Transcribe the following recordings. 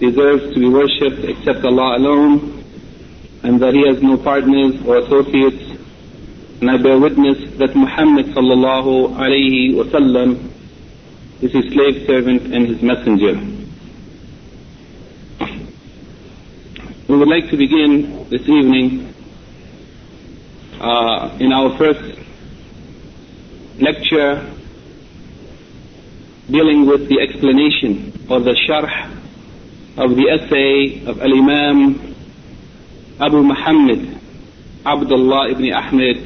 deserves to be worshipped except Allah alone, and that He has no partners or associates. And I bear witness that Muhammad sallallahu alayhi wa sallam is His slave servant and His messenger. We would like to begin this evening in our first lecture dealing with the explanation or the sharh of the essay of Al-Imam Abu Muhammad Abdullah ibn Ahmed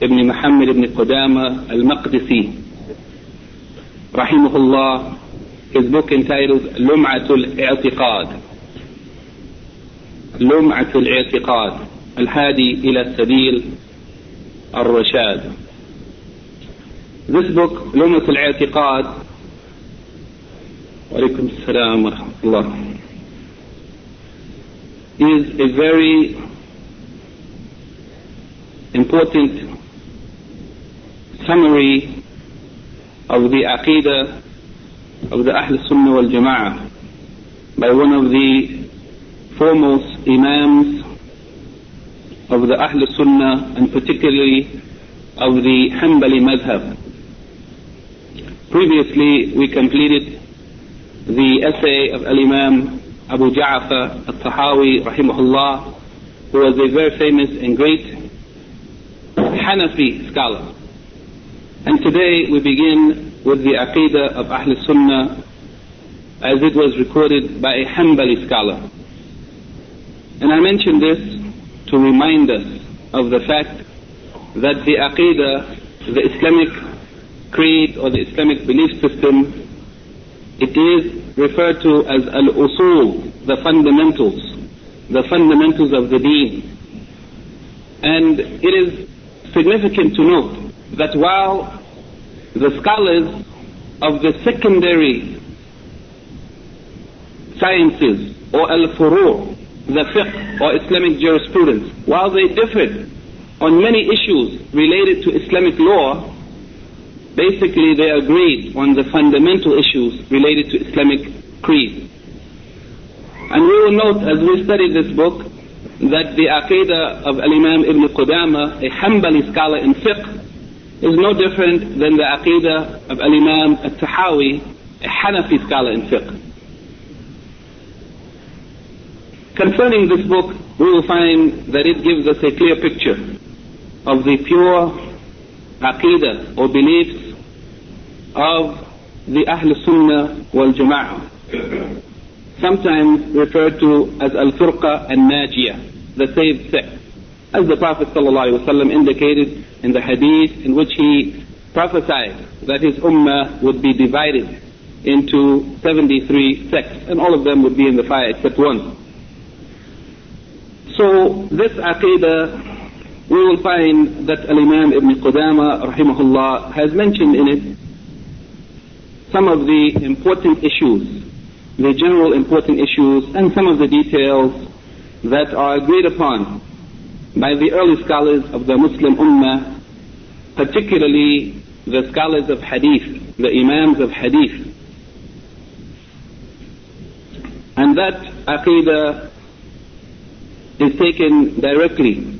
ibn Muhammad ibn Qudama al-Maqdisi rahimahullah, his book entitled Lumatul I'tiqad. Lumatul I'tiqad Al-Hadi ila Sabil Al-Rashad. This book, Lumatul I'tiqad, Walaikum Assalam wa Rahmatullah, is a very important summary of the Aqidah of the Ahl-Sunnah Wal-Jama'ah by one of the foremost Imams of the Ahl-Sunnah, and particularly of the Hanbali Madhab. Previously we completed the essay of Al-Imam Abu Ja'far Al-Tahawi rahimahullah, who was a very famous and great Hanafi scholar. And today we begin with the Aqidah of Ahl Sunnah as it was recorded by a Hanbali scholar. And I mention this to remind us of the fact that the Aqidah, the Islamic creed or the Islamic belief system, it is referred to as al-usul, the fundamentals of the deen. And it is significant to note that while the scholars of the secondary sciences or al-furu', the fiqh or Islamic jurisprudence, while they differed on many issues related to Islamic law, basically they agreed on the fundamental issues related to Islamic creed. And we will note as we study this book that the Aqidah of Al-Imam Ibn Qudama, a Hanbali scholar in fiqh, is no different than the Aqidah of Al-Imam Al-Tahawi, a Hanafi scholar in fiqh. Concerning this book, we will find that it gives us a clear picture of the pure Aqidah or beliefs of the Ahl-Sunnah Wal-Jama'ah, sometimes referred to as Al-Furqa Al-Najiyah, the saved sect, as the Prophet ﷺ indicated in the hadith in which he prophesied that his ummah would be divided into 73 sects, and all of them would be in the fire except one. So this Aqidah, we will find that Al-Imam Ibn Qudama rahimahullah has mentioned in it some of the important issues, the general important issues, and some of the details that are agreed upon by the early scholars of the Muslim Ummah, particularly the scholars of Hadith, the Imams of Hadith. And that Aqidah is taken directly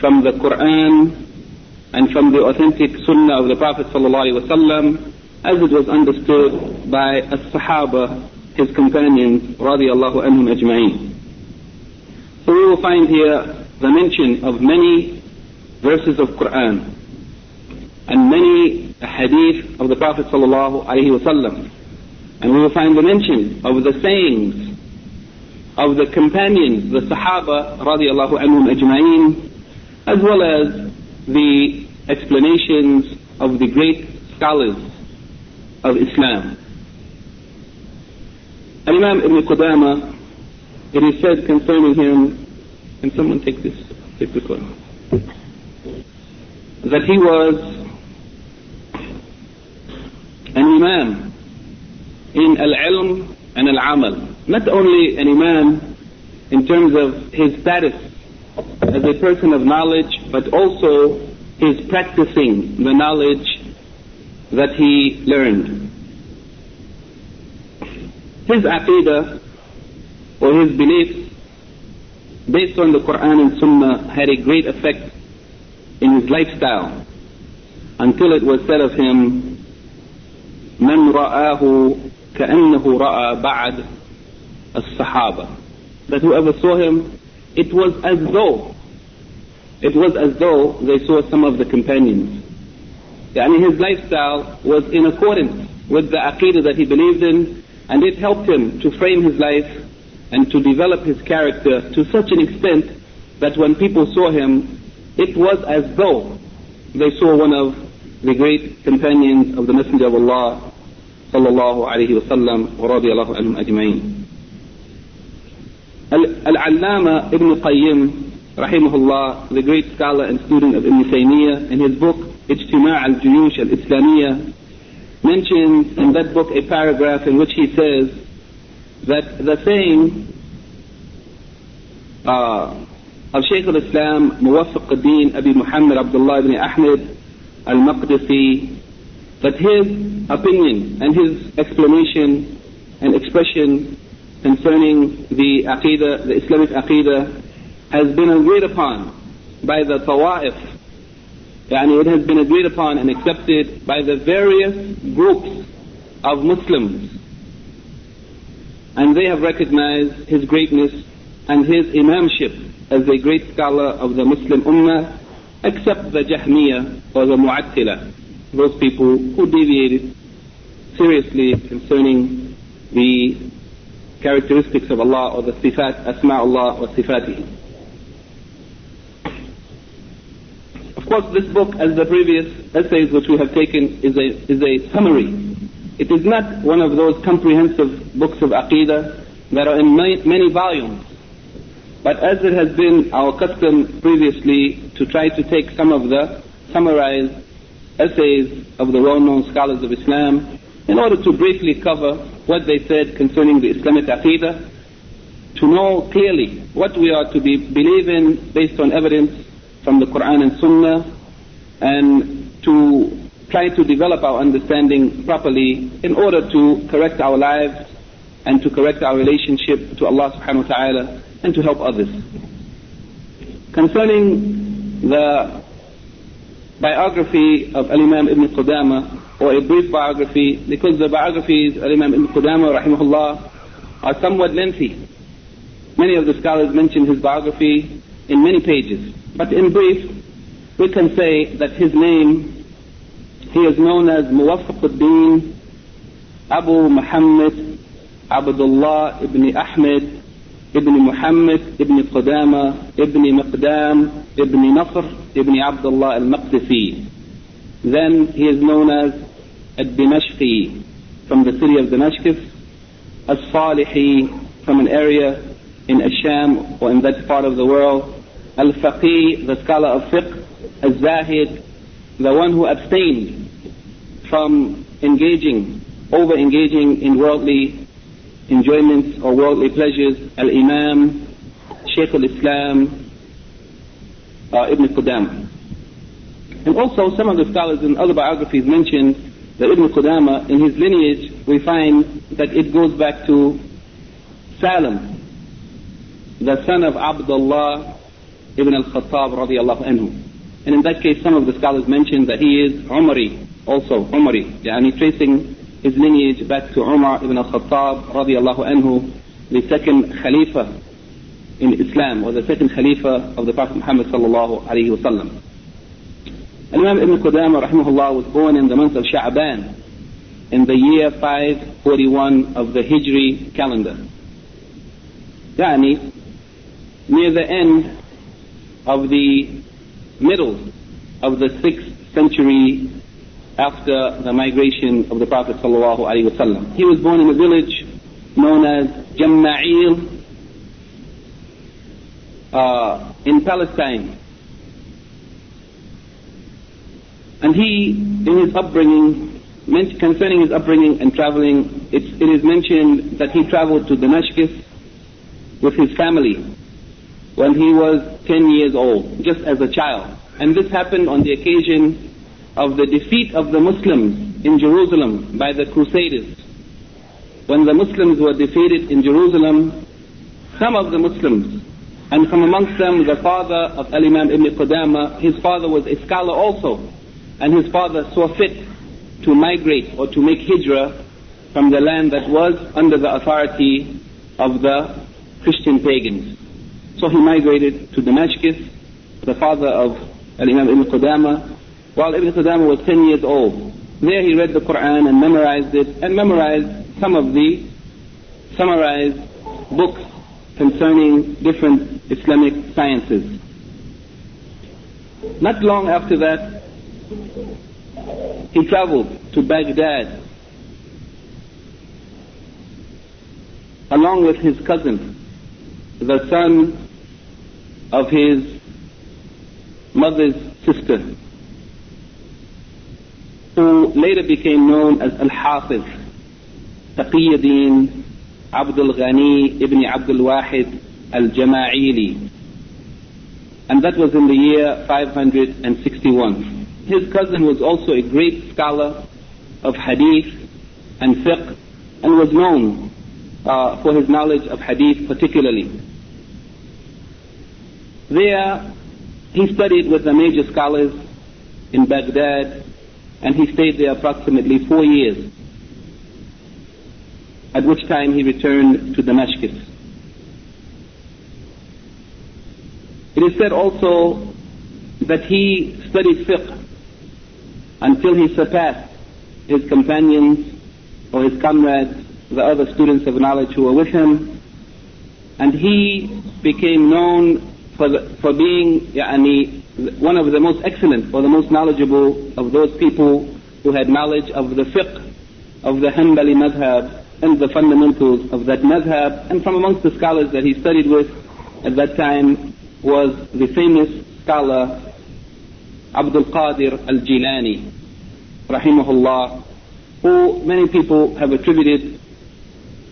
from the Quran and from the authentic Sunnah of the Prophet ﷺ, as it was understood by as-Sahaba, his companions, radiallahu anhum ajma'in. So we will find here the mention of many verses of Quran and many hadith of the Prophet sallallahu alaihi wasallam, and we will find the mention of the sayings of the companions, the Sahaba radiallahu anhum ajma'in, as well as the explanations of the great scholars of Islam. Al-Imam Ibn Qudama, it is said concerning him, can someone take this one, that he was an imam in al-ilm and al-amal. Not only an imam in terms of his status as a person of knowledge, but also his practicing the knowledge that he learned. His aqidah, or his beliefs based on the Quran and Sunnah, had a great effect in his lifestyle, until it was said of him, من رآه كأنه رأى بعد الصحابة, that whoever saw him, it was as though they saw some of the companions. Yani his lifestyle was in accordance with the aqidah that he believed in, and it helped him to frame his life and to develop his character to such an extent that when people saw him, it was as though they saw one of the great companions of the Messenger of Allah sallallahu alayhi wa sallam wa radiyallahu anhum ajma'in. Al-Allama Ibn al-Qayyim rahimahullah, the great scholar and student of Ibn Taymiyyah, in his book Ijtima' al-Juyush al Islamiyah, mentions in that book a paragraph in which he says that the saying of Shaykh al-Islam Muwaffaquddin Abi Muhammad Abdullah ibn Ahmed al-Maqdisi, that his opinion and his explanation and expression concerning the aqidah, the Islamic aqidah, has been agreed upon by the tawa'if. It has been agreed upon and accepted by the various groups of Muslims, and they have recognized his greatness and his imamship as a great scholar of the Muslim Ummah, except the Jahmiyyah or the Mu'attila, those people who deviated seriously concerning the characteristics of Allah, or the sifat, asma'ullah wa sifatihi. Of course, this book, as the previous essays which we have taken, is a summary. It is not one of those comprehensive books of aqidah that are in many volumes, but as it has been our custom previously to try to take some of the summarized essays of the well-known scholars of Islam in order to briefly cover what they said concerning the Islamic aqidah, to know clearly what we are to be believing based on evidence from the Quran and Sunnah, and to try to develop our understanding properly in order to correct our lives and to correct our relationship to Allah subhanahu wa ta'ala, and to help others. Concerning the biography of Al-Imam Ibn Qudama, or a brief biography, because the biographies of Imam Ibn Qudama rahimahullah are somewhat lengthy. Many of the scholars mention his biography in many pages, but in brief, we can say that his name, he is known as Muwaffaquddin Abu Muhammad Abdullah Ibn Ahmed Ibn Muhammad Ibn Qudama Ibn Miqdam Ibn Nasr Ibn Abdullah al-Maqdisi. Then he is known as al-Dimashqi, from the city of Damascus, al-Salihi, from an area in Asham, or in that part of the world, al-Faqih, the scholar of fiqh, al-Zahid, the one who abstained from over-engaging in worldly enjoyments or worldly pleasures, al-Imam, Shaykh al-Islam, Ibn Qudama. And also, some of the scholars in other biographies mention that Ibn Qudama, in his lineage, we find that it goes back to Salim, the son of Abdullah ibn al-Khattab radiyallahu anhu. And in that case, some of the scholars mention that he is Umari, also Umari, tracing his lineage back to Umar ibn al-Khattab radiyallahu anhu, the second Khalifa in Islam, was the second Khalifa of the Prophet Muhammad sallallahu alayhi wa sallam. Al-Imam Ibn Qudama rahimahullah was born in the month of Sha'ban in the year 541 of the Hijri calendar, yani near the end of the middle of the 6th century after the migration of the Prophet sallallahu alaihi wasallam. He was born in a village known as Jamma'il in Palestine, and concerning his upbringing and traveling, it is mentioned that he traveled to Damascus with his family when he was 10 years old, just as a child. And this happened on the occasion of the defeat of the Muslims in Jerusalem by the Crusaders. When the Muslims were defeated in Jerusalem, some of the Muslims, and from amongst them the father of Al-Imam Ibn Qudama, his father was a scholar also, and his father saw fit to migrate or to make hijrah from the land that was under the authority of the Christian pagans. So he migrated to Damascus, the father of Al-Imam Ibn Qudama, while Ibn Qudama was 10 years old. There he read the Quran and memorized it, and memorized some of the summarized books concerning different Islamic sciences. Not long after that, he traveled to Baghdad along with his cousin, the son of his mother's sister, who later became known as Al-Hafiz Zakiyyauddin Abdul Ghani ibn Abdul Wahid al-Jama'ili, and that was in the year 561. His cousin was also a great scholar of hadith and fiqh, and was known for his knowledge of hadith particularly. There he studied with the major scholars in Baghdad, and he stayed there approximately 4 years, at which time he returned to Damascus. It is said also that he studied fiqh until he surpassed his companions or his comrades, the other students of knowledge who were with him, and he became known for being one of the most excellent or the most knowledgeable of those people who had knowledge of the fiqh of the Hanbali madhab and the fundamentals of that madhab. And from amongst the scholars that he studied with at that time was the famous scholar Abdul Qadir Al Jilani rahimahullah, who many people have attributed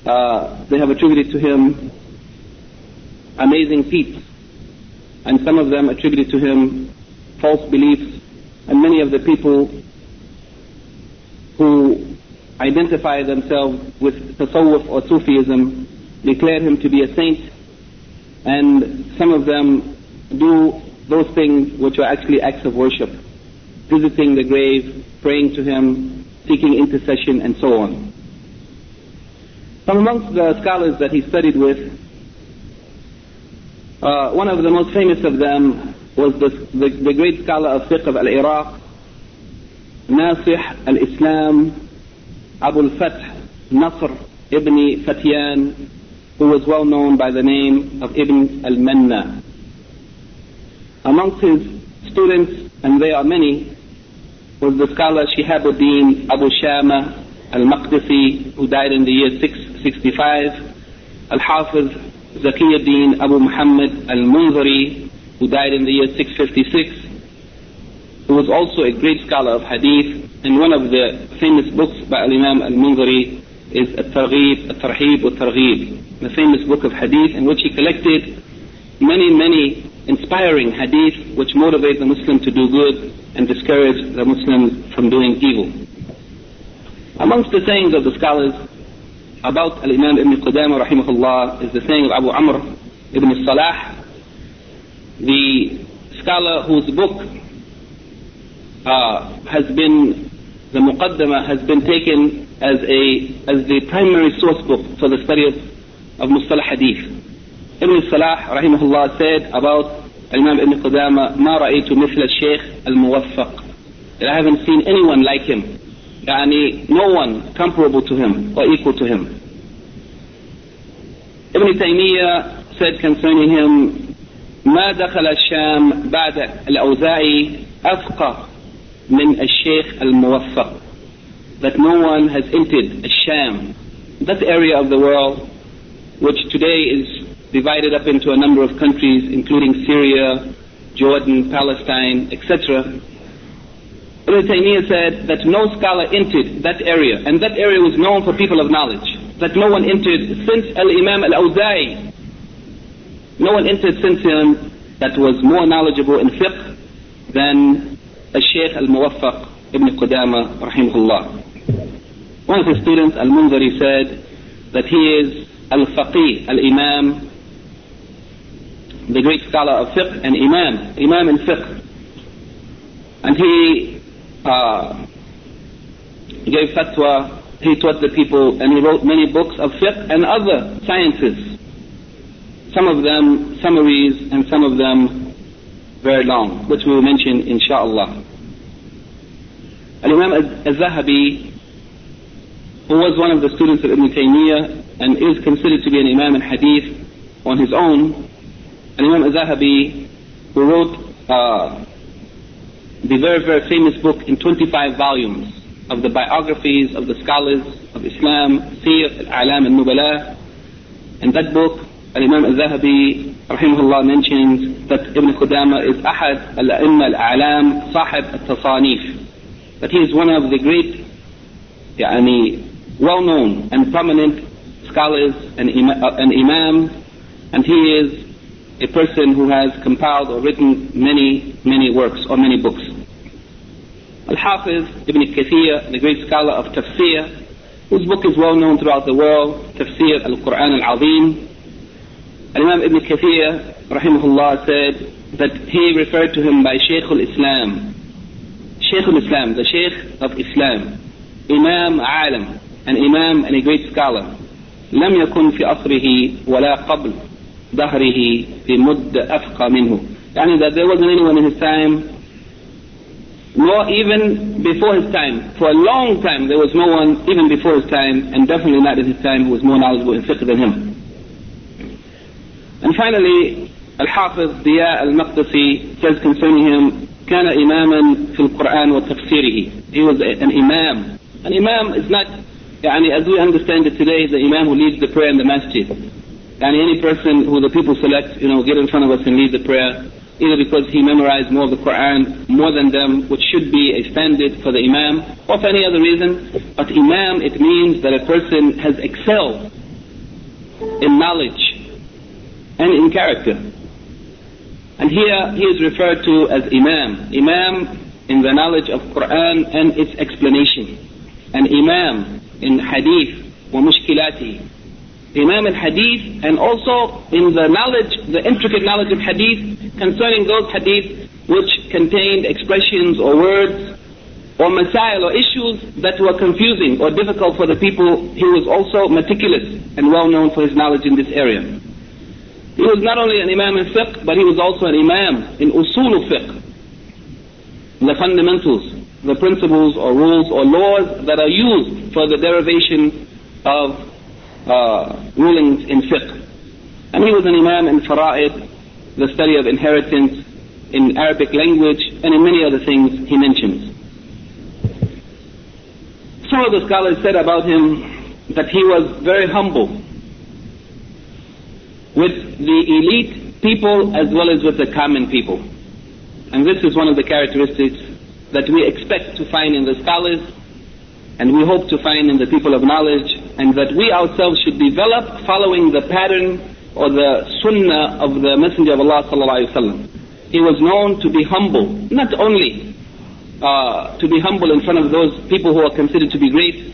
to him amazing feats, and some of them attributed to him false beliefs, and many of the people who identify themselves with tasawwuf or Sufism declare him to be a saint, and some of them do those things which are actually acts of worship, visiting the grave, praying to him, seeking intercession, and so on. From amongst the scholars that he studied with, one of the most famous of them was the great scholar of fiqh of Al-Iraq, Nasih al-Islam Abu al-Fath Nasr ibn Fatyan, who was well known by the name of Ibn al-Manna. Amongst his students, and there are many, was the scholar Shihabuddin Abu Shama al-Maqdisi, who died in the year 665, Al-Hafiz Zakiyyauddin Abu Muhammad al-Munzari, who died in the year 656, who was also a great scholar of hadith, and one of the famous books by Al-Imam al-Munzari is Al-Targhib wa al-Tarhib, the famous book of hadith, in which he collected many inspiring hadith which motivate the Muslim to do good and discourage the Muslims from doing evil. Amongst the sayings of the scholars about Al-Imam Ibn Qudama rahimahullah is the saying of Abu Amr Ibn Salah, the scholar whose book the Muqaddama has been taken as the primary source book for the study of Mustalah hadith. Ibn Salah rahimahullah said about Imam Ibn Qudama, ما رأيت مثل الشيخ الموفق, that I haven't seen anyone like him, يعني no one comparable to him or equal to him. Ibn Taymiyyah said concerning him, ما دخل الشام بعد الأوزاعي أفقه من الشيخ الموفق, that no one has entered Sham, that area of the world which today is divided up into a number of countries including Syria, Jordan, Palestine, etc. Ibn Taymiyyah said that no scholar entered that area, and that area was known for people of knowledge, that no one entered since Al-Imam Al-Awza'i. No one entered since him that was more knowledgeable in fiqh than Al-Shaykh Al-Muwaffaq Ibn Qudama rahimahullah. One of his students, Al-Munzari, said that he is Al-Faqih, Al-Imam, the great scholar of fiqh and imam, imam in fiqh. And he gave fatwa, he taught the people, and he wrote many books of fiqh and other sciences, some of them summaries and some of them very long, which we will mention inshaAllah. Al-Imam Al-Zahabi, who was one of the students of Ibn Taymiyyah and is considered to be an imam in hadith on his own, Imam Al-Zahabi, who wrote the very, very famous book in 25 volumes of the biographies of the scholars of Islam, Siyar al-A'lam al-Nubala. In that book, Imam Al-Zahabi rahimahullah mentions that Ibn Qudama is Ahad al-A'imma al-A'lam Sahib al-Tasanif, that he is one of the great, well-known and prominent scholars and imam, and he is a person who has compiled or written many works or many books. Al-Hafiz Ibn al Kathir, the great scholar of Tafsir, whose book is well known throughout the world, Tafsir Al-Quran Al-Azim. Al-Imam Ibn Kathir rahimahullah said that he referred to him by Shaykh al-Islam, the Shaykh of Islam, Imam Alam, an Imam and a great scholar. لم يكن في أصره ولا قبل ظهره في مد أفقى منه, يعني that there wasn't anyone in his time, nor even before his time. For a long time there was no one even before his time, and definitely not at his time, who was more knowledgeable in fiqh than him. And finally, Al-Hafiz diya al-Maqdisi says concerning him, كان إماما في القرآن وتفسيره. He was an imam. An imam is not, as we understand it today, the imam who leads the prayer in the masjid. And any person who the people select, get in front of us and lead the prayer, either because he memorized more of the Quran, more than them, which should be a standard for the imam, or for any other reason. But imam, it means that a person has excelled in knowledge and in character. And here he is referred to as imam. Imam in the knowledge of Quran and its explanation. And imam in hadith wa mushkilati. Imam in hadith, and also in the knowledge, the intricate knowledge of hadith, concerning those hadith which contained expressions or words or masail or issues that were confusing or difficult for the people. He was also meticulous and well known for his knowledge in this area. He was not only an imam in fiqh, but he was also an imam in usul fiqh, the fundamentals, the principles or rules or laws that are used for the derivation of rulings in fiqh. And he was an imam in fara'id, the study of inheritance, in Arabic language, and in many other things he mentions. Some of the scholars said about him that he was very humble with the elite people as well as with the common people. And this is one of the characteristics that we expect to find in the scholars, and we hope to find in the people of knowledge, and that we ourselves should develop following the pattern or the sunnah of the Messenger of Allah sallallahu alaihi wasallam. He was known to be humble, not only to be humble in front of those people who are considered to be great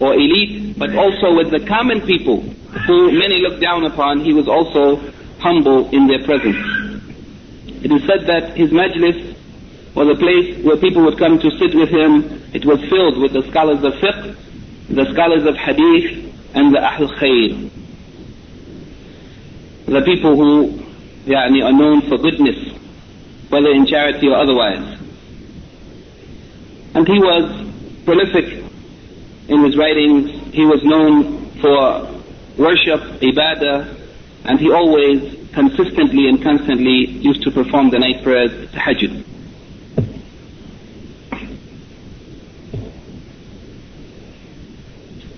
or elite, but also with the common people who many look down upon. He was also humble in their presence. It is said that his majlis was a place where people would come to sit with him. It was filled with the scholars of fiqh, the scholars of hadith, and the Ahl Khair. the people who are known for goodness, whether in charity or otherwise. And he was prolific in his writings. He was known for worship, ibadah, and he always consistently and constantly used to perform the night prayers, tahajjud.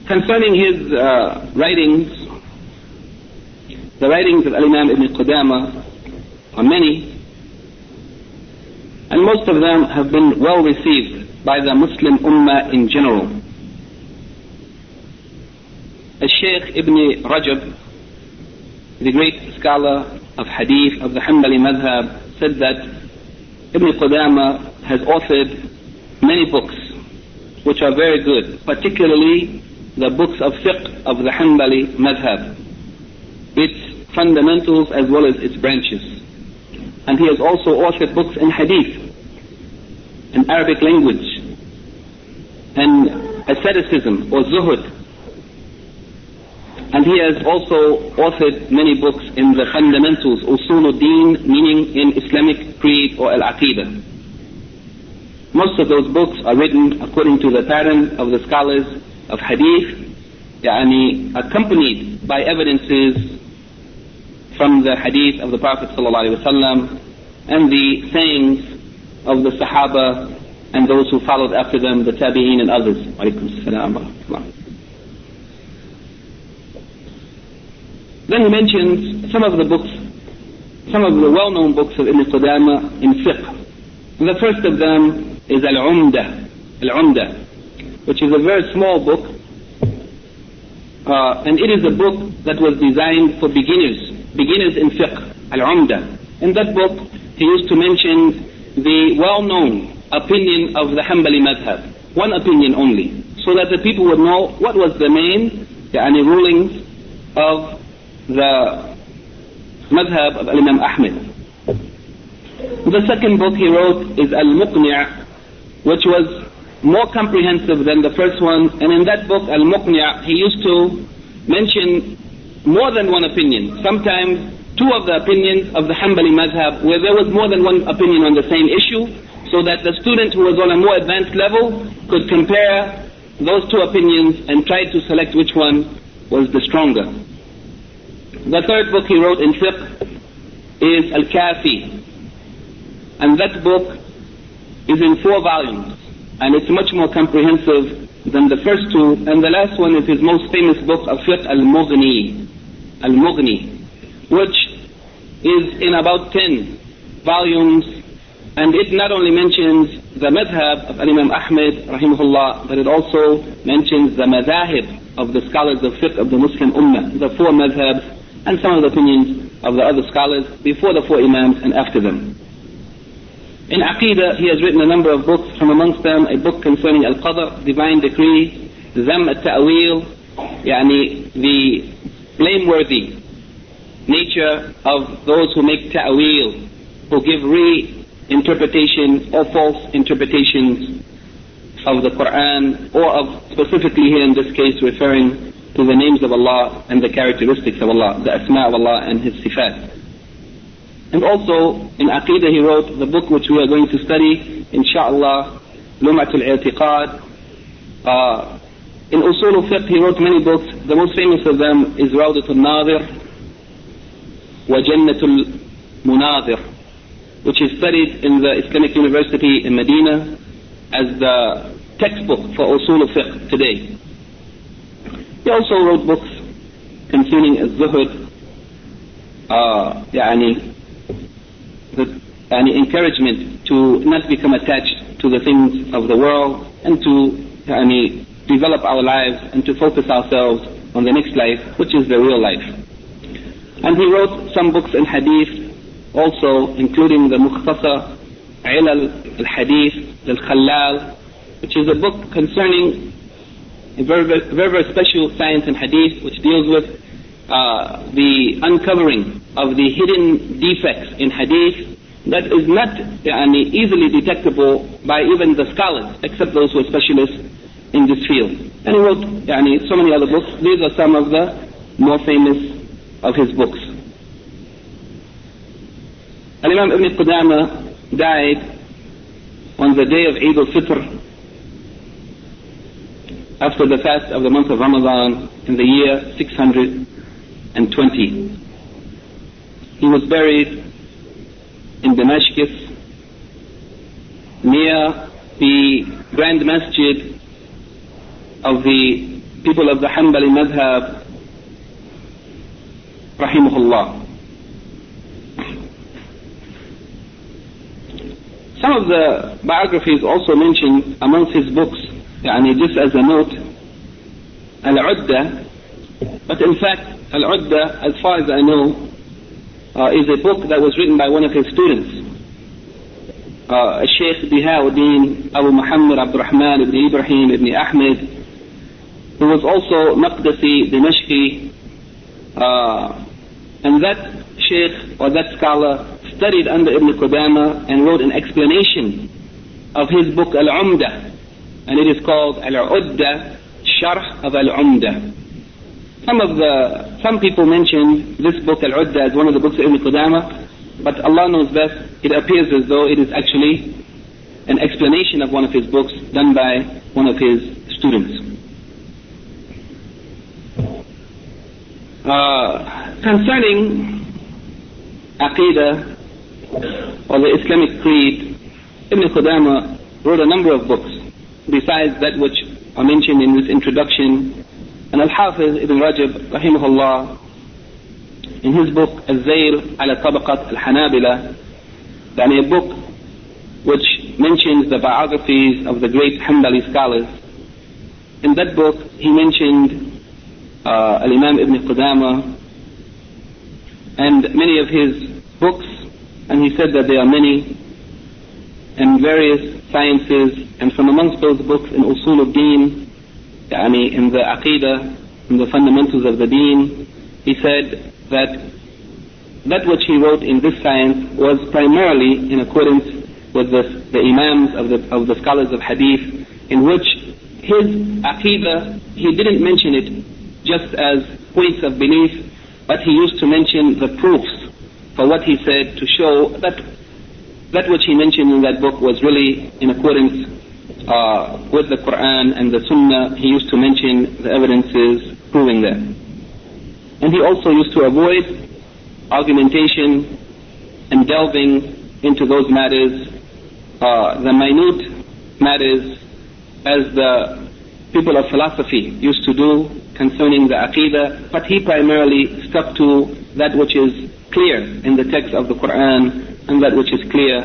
Concerning his writings, the writings of Al-Imam Ibn Qudama are many, and most of them have been well received by the Muslim Ummah in general. Al-Shaykh Ibn Rajab, the great scholar of hadith of the Hanbali madhab, said that Ibn Qudama has authored many books which are very good, particularly the books of fiqh of the Hanbali madhab, its fundamentals as well as its branches. And he has also authored books in hadith, in Arabic language, and asceticism or zuhud. And he has also authored many books in the fundamentals, usul al-deen, meaning in Islamic creed or al-aqidah. Most of those books are written according to the pattern of the scholars of hadith, accompanied by evidences from the hadith of the Prophet ﷺ and the sayings of the Sahaba and those who followed after them, the Tabi'een and others. Then he mentions some of the books, some of the well-known books of Ibn Qudama in fiqh. The first of them is Al-Umda, which is a very small book, and it is a book that was designed for beginners in fiqh, Al-Umda. In that book, he used to mention the well-known opinion of the Hanbali madhab, one opinion only, so that the people would know what was the main rulings of the madhab of Imam Ahmed. The second book he wrote is Al-Muqni'a, which was more comprehensive than the first one, and in that book Al-Muqni'a he used to mention more than one opinion, sometimes two of the opinions of the Hanbali madhab, where there was more than one opinion on the same issue, so that the student who was on a more advanced level could compare those two opinions and try to select which one was the stronger. The third book he wrote in fiqh is Al-Kafi, and that book is in 4 volumes. And it's much more comprehensive than the first two. And the last one is his most famous book of fiqh, Al-Mughni, which is in about 10 volumes. And it not only mentions the madhab of Imam Ahmed, rahimahullah, but it also mentions the madhahib of the scholars of fiqh of the Muslim Ummah, the 4 madhabs, and some of the opinions of the other scholars before the 4 imams and after them. In Aqidah, he has written a number of books, from amongst them a book concerning Al-Qadr, Divine Decree, zam Al-Ta'awil, the blameworthy nature of those who make Ta'awil, who give reinterpretation or false interpretations of the Qur'an, or of, specifically here in this case, referring to the names of Allah and the characteristics of Allah, the Asma of Allah and His Sifat. And also in Aqidah he wrote the book which we are going to study, inshallah, Lumatul I'tiqad. In Usul al-Fiqh he wrote many books. The most famous of them is Rawdatul Nadir wa Jannatul Munadir, which is studied in the Islamic University in Medina as the textbook for Usul al-Fiqh today. He also wrote books concerning al-Zuhud, encouragement to not become attached to the things of the world, and to develop our lives and to focus ourselves on the next life, which is the real life. And he wrote some books in hadith also, including the Mukhtasar, Ilal al-Hadith, Al-Khallal, which is a book concerning a very, very, very special science in hadith, which deals with the uncovering of the hidden defects in hadith that is not easily detectable by even the scholars, except those who are specialists in this field. And he wrote so many other books. These are some of the more famous of his books. Al-Imam Ibn Qudama died on the day of Eid al-Fitr, after the fast of the month of Ramadan, in the year 620. He was buried in Damascus, near the Grand Masjid of the people of the Hanbali Madhab, rahimahullah. Some of the biographies also mention amongst his books, just as a note, Al-Udda. But in fact, Al-Udda, as far as I know, is a book that was written by one of his students, Al-Shaykh Bihauddin Abu Muhammad Abd al-Rahman ibn Ibrahim ibn Ahmed, who was also Maqdisi, Dimashqi, and that Shaykh or that scholar studied under Ibn Qudama and wrote an explanation of his book Al-Umda, and it is called Al-Udda, Sharh of Al-Umda. Some people mention this book Al-Udda as one of the books of Ibn Qudama, but Allah knows best, it appears as though it is actually an explanation of one of his books done by one of his students. Concerning Aqidah or the Islamic creed, Ibn Qudama wrote a number of books besides that which are mentioned in this introduction. And Al-Hafiz Ibn Rajab, rahimahullah, in his book Al-Zayl ala Tabaqat Al-Hanabila, a book which mentions the biographies of the great Hanbali scholars, in that book he mentioned Al-Imam Ibn Qudama and many of his books, and he said that there are many in various sciences, and from amongst those books in Usul al-Deen, in the Aqidah, in the fundamentals of the Deen, he said that which he wrote in this science was primarily in accordance with the imams of the scholars of hadith, in which his aqidah, he didn't mention it just as points of belief, but he used to mention the proofs for what he said to show that which he mentioned in that book was really in accordance with the Quran and the Sunnah. He used to mention the evidences proving that. And he also used to avoid argumentation and delving into those matters, the minute matters, as the people of philosophy used to do concerning the Aqidah, but he primarily stuck to that which is clear in the text of the Quran and that which is clear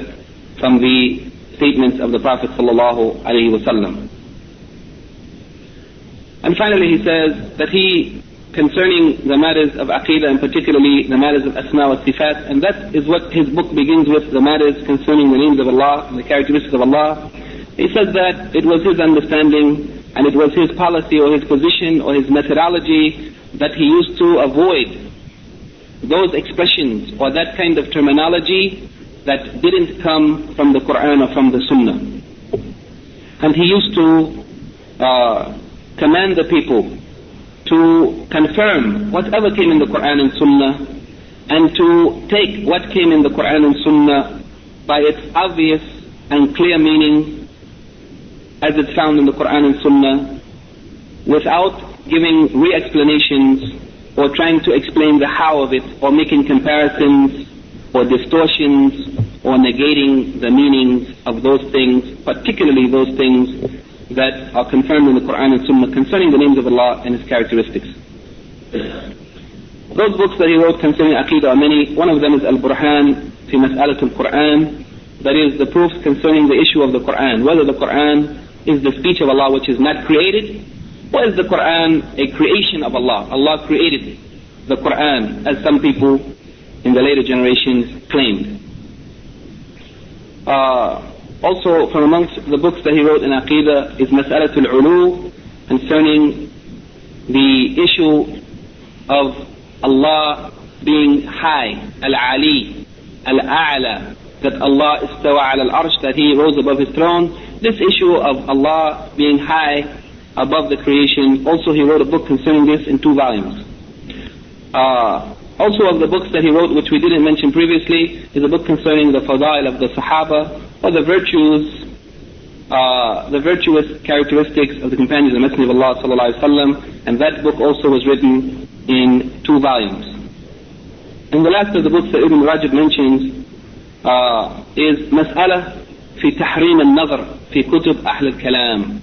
from the statements of the Prophet sallallahu alaihi wasallam. And finally he says that concerning the matters of Aqidah, and particularly the matters of Asma wa Sifat, and that is what his book begins with, the matters concerning the names of Allah and the characteristics of Allah. He said that it was his understanding and it was his policy or his position or his methodology that he used to avoid those expressions or that kind of terminology that didn't come from the Quran or from the Sunnah. And he used to command the people to confirm whatever came in the Quran and Sunnah, and to take what came in the Quran and Sunnah by its obvious and clear meaning as it's found in the Quran and Sunnah, without giving re-explanations or trying to explain the how of it, or making comparisons or distortions or negating the meanings of those things, particularly those things that are confirmed in the Quran and Sunnah concerning the names of Allah and His characteristics. Those books that he wrote concerning Aqidah are many. One of them is Al-Burhan fi Mas'alat al-Quran, that is the proofs concerning the issue of the Quran, whether the Quran is the speech of Allah which is not created, or is the Quran a creation of Allah. Allah created the Quran, as some people in the later generations claimed. Also, from amongst the books that he wrote in Aqidah is Mas'alatul Ulu, concerning the issue of Allah being high, Al-Ali, Al-A'la, that Allah istawa ala al-arsh, that He rose above His throne. This issue of Allah being high above the creation, also he wrote a book concerning this in 2 volumes. Also of the books that he wrote, which we didn't mention previously, is a book concerning the fada'il of the Sahaba, or the virtues, the virtuous characteristics of the companions of the Messenger of Allah sallallahu alaihi wasallam, and that book also was written in 2 volumes. And the last of the books that Ibn Rajab mentions is Mas'ala fi tahrim al-nazar fi kutub ahl al-kalam,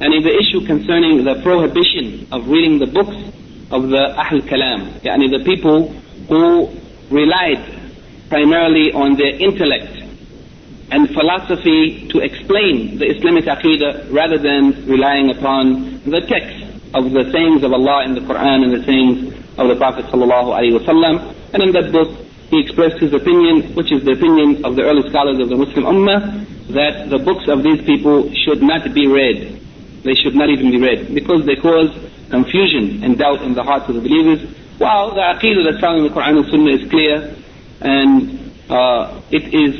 and is the issue concerning the prohibition of reading the books of the Ahl Kalam, yani the people who relied primarily on their intellect and philosophy to explain the Islamic Aqidah rather than relying upon the text of the sayings of Allah in the Quran and the sayings of the Prophet sallallahu alaihi wasallam. And in that book he expressed his opinion, which is the opinion of the early scholars of the Muslim Ummah, that the books of these people should not be read. They should not even be read because they cause confusion and doubt in the hearts of the believers, while the Aqidah that's found in the Quran and Sunnah is clear, and it is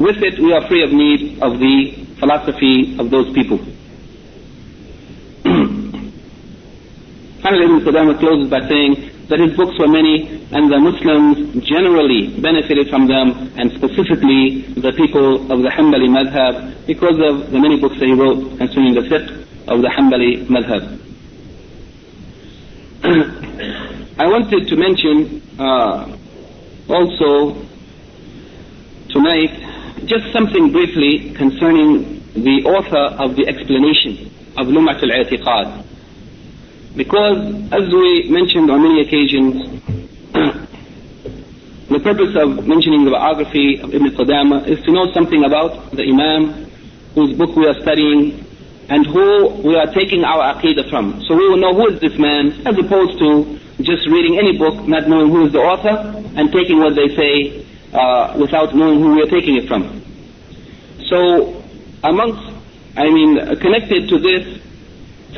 with it we are free of need of the philosophy of those people. Hanbali Ibn Qudama closes by saying that his books were many and the Muslims generally benefited from them, and specifically the people of the Hanbali madhab, because of the many books that he wrote concerning the fiqh of the Hanbali madhab. I wanted to mention also tonight just something briefly concerning the author of the explanation of Lumatul I'tiqad, because as we mentioned on many occasions, the purpose of mentioning the biography of Ibn Qudama is to know something about the Imam whose book we are studying and who we are taking our aqidah from. So we will know who is this man, as opposed to just reading any book, not knowing who is the author, and taking what they say without knowing who we are taking it from. So connected to this,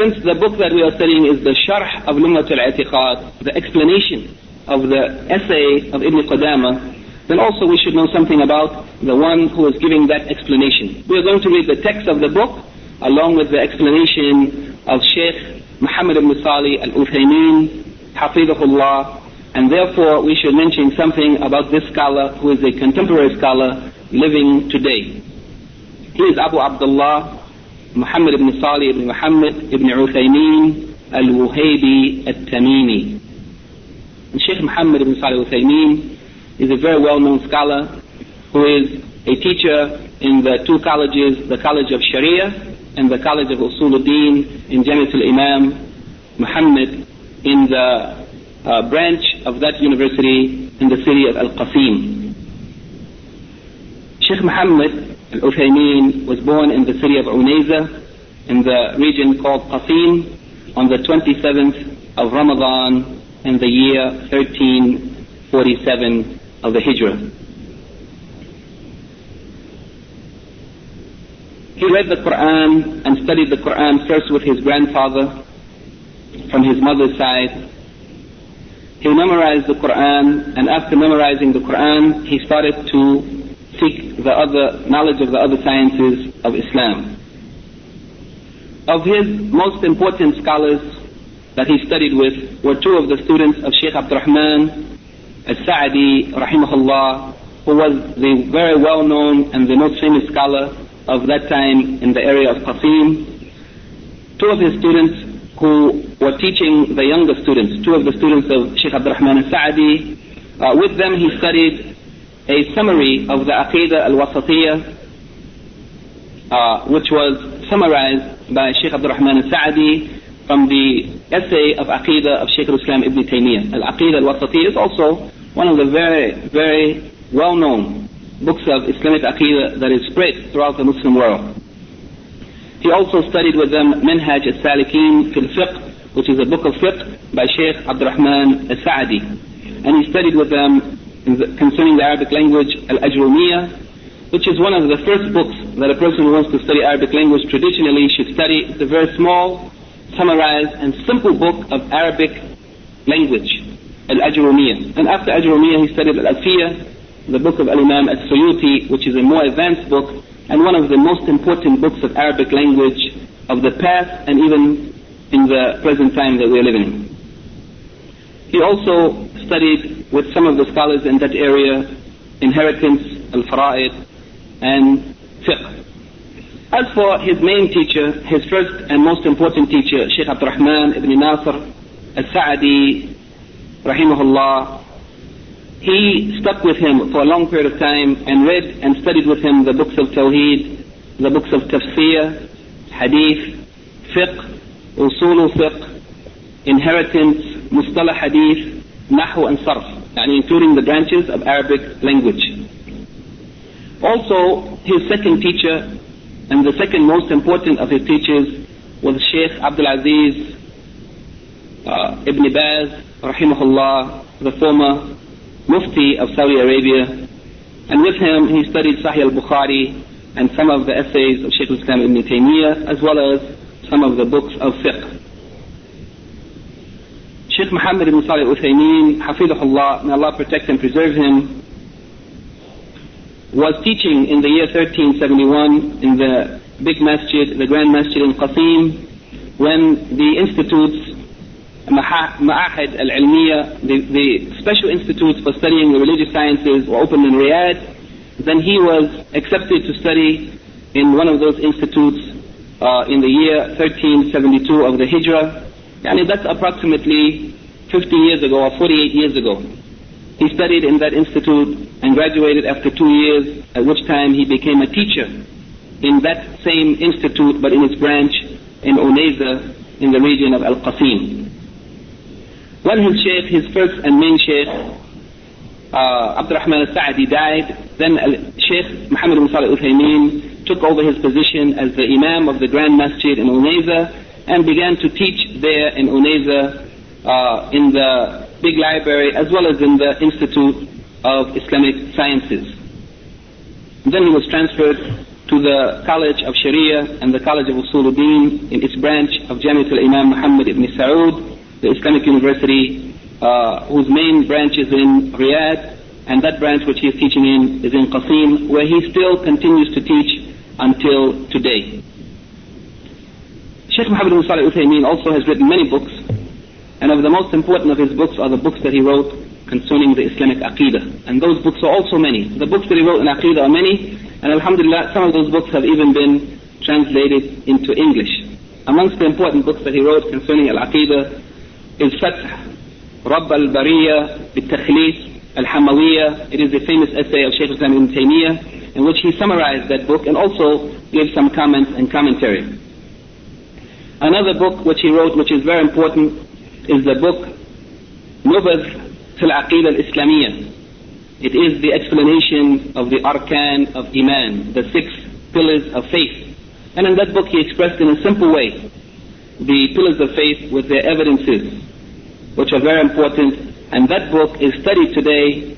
since the book that we are studying is the Sharh of Lumatul I'tiqad, the explanation of the essay of Ibn Qudama, then also we should know something about the one who is giving that explanation. We are going to read the text of the book, along with the explanation of Shaykh Muhammad ibn Salih al-Uthaymeen, Hafidhahullah, and therefore we should mention something about this scholar who is a contemporary scholar living today. He is Abu Abdullah Muhammad ibn Salih ibn Muhammad ibn Uthaymeen al-Wuhaybi al-Tamimi. Shaykh Muhammad ibn Salih al-Uthaymeen is a very well-known scholar who is a teacher in the 2 colleges, the College of Sharia and the College of Usuluddin in Jamiat al-Imam Muhammad, in the branch of that university in the city of Al-Qasim. Sheikh Muhammad al-Uthaymeen was born in the city of Unayza in the region called Qasim on the 27th of Ramadan in the year 1347 of the Hijrah. He read the Quran and studied the Quran first with his grandfather from his mother's side. He memorized the Quran, and after memorizing the Quran, he started to seek the other knowledge of the other sciences of Islam. Of his most important scholars that he studied with were 2 of the students of Shaykh Abd al-Rahman al-Sa'di rahimahullah, who was the very well-known and the most famous scholar of that time in the area of Qasim. 2 of his students who were teaching the younger students, 2 of the students of Shaykh Abd al-Rahman al-Sa'di, with them he studied a summary of the Aqidah Al-Wasatiyah, which was summarized by Shaykh Abd al-Rahman al-Sa'di from the essay of Aqidah of Shaykh al-Islam Ibn Taymiyyah. Al-Aqidah Al-Wasatiyah is also one of the very, very well-known books of Islamic Aqidah that is spread throughout the Muslim world. He also studied with them Minhaj al-Salikin fil Fiqh, which is a book of Fiqh by Shaykh Abd al-Rahman al-Sa'di. And he studied with them concerning the Arabic language, Al-Ajrumiya, which is one of the first books that a person who wants to study Arabic language traditionally should study. It's a very small, summarized and simple book of Arabic language, Al-Ajrumiya. And after Ajrumiya he studied Al-Alfiyah, the book of Al-Imam Al-Suyuti, which is a more advanced book and one of the most important books of Arabic language of the past and even in the present time that we are living in. He also studied with some of the scholars in that area, inheritance, al-fara'id, and fiqh. As for his main teacher, his first and most important teacher, Shaykh Abd al-Rahman ibn Nasir al-Sa'di, rahimahullah, he stuck with him for a long period of time and read and studied with him the books of Tawheed, the books of Tafsir, Hadith, Fiqh, Usul al-Fiqh, Inheritance, Mustalah Hadith, Nahw and Sarf, including the branches of Arabic language. Also, his second teacher, and the second most important of his teachers, was Shaykh Abdul Aziz Ibn Baz, rahimahullah, the former Mufti of Saudi Arabia, and with him he studied Sahih al-Bukhari and some of the essays of Shaykh al-Islam Ibn Taymiyyah, as well as some of the books of fiqh. Shaykh Muhammad ibn Salih al-Uthaymeen, hafidhahullah, may Allah protect and preserve him, was teaching in the year 1371 in the big masjid, the Grand Masjid in Qasim, when the institutes, Ma'ahid al-Ilmiya, the special institutes for studying the religious sciences, were opened in Riyadh. Then he was accepted to study in one of those institutes in the year 1372 of the Hijrah. That's approximately 50 years ago or 48 years ago. He studied in that institute and graduated after 2 years, at which time he became a teacher in that same institute, but in its branch in Unayza, in the region of Al-Qasim. When his sheikh, his first and main sheikh, Abd al-Rahman al-Sa'di, died, then Sheikh Muhammad ibn Salih al-Uthaymeen took over his position as the imam of the Grand Masjid in Unayza and began to teach there in Unayza in the big library, as well as in the Institute of Islamic Sciences. Then he was transferred to the College of Sharia and the College of Usuluddin in its branch of Jamiat al-Imam Muhammad ibn Saud, the Islamic University, whose main branch is in Riyadh, and that branch which he is teaching in is in Qasim, where he still continues to teach until today. Shaykh Muhammad ibn Salih al-Uthaymeen also has written many books, and of the most important of his books are the books that he wrote concerning the Islamic Aqidah. And those books are also many. The books that he wrote in Aqidah are many, and alhamdulillah, some of those books have even been translated into English. Amongst the important books that he wrote concerning Al-Aqidah is Fath, Rabb al-Bariya, Bit-Takhlis, Al-Hamawiyya. It is the famous essay of Shaykh Islam Ibn Taymiyyah, in which he summarized that book and also gave some comments and commentary. Another book which he wrote, which is very important, is the book Nubadh fil Aqidah al-Islamiyah. It is the explanation of the Arkan of Iman, the 6 pillars of faith. And in that book he expressed in a simple way the pillars of faith with their evidences, which are very important. And that book is studied today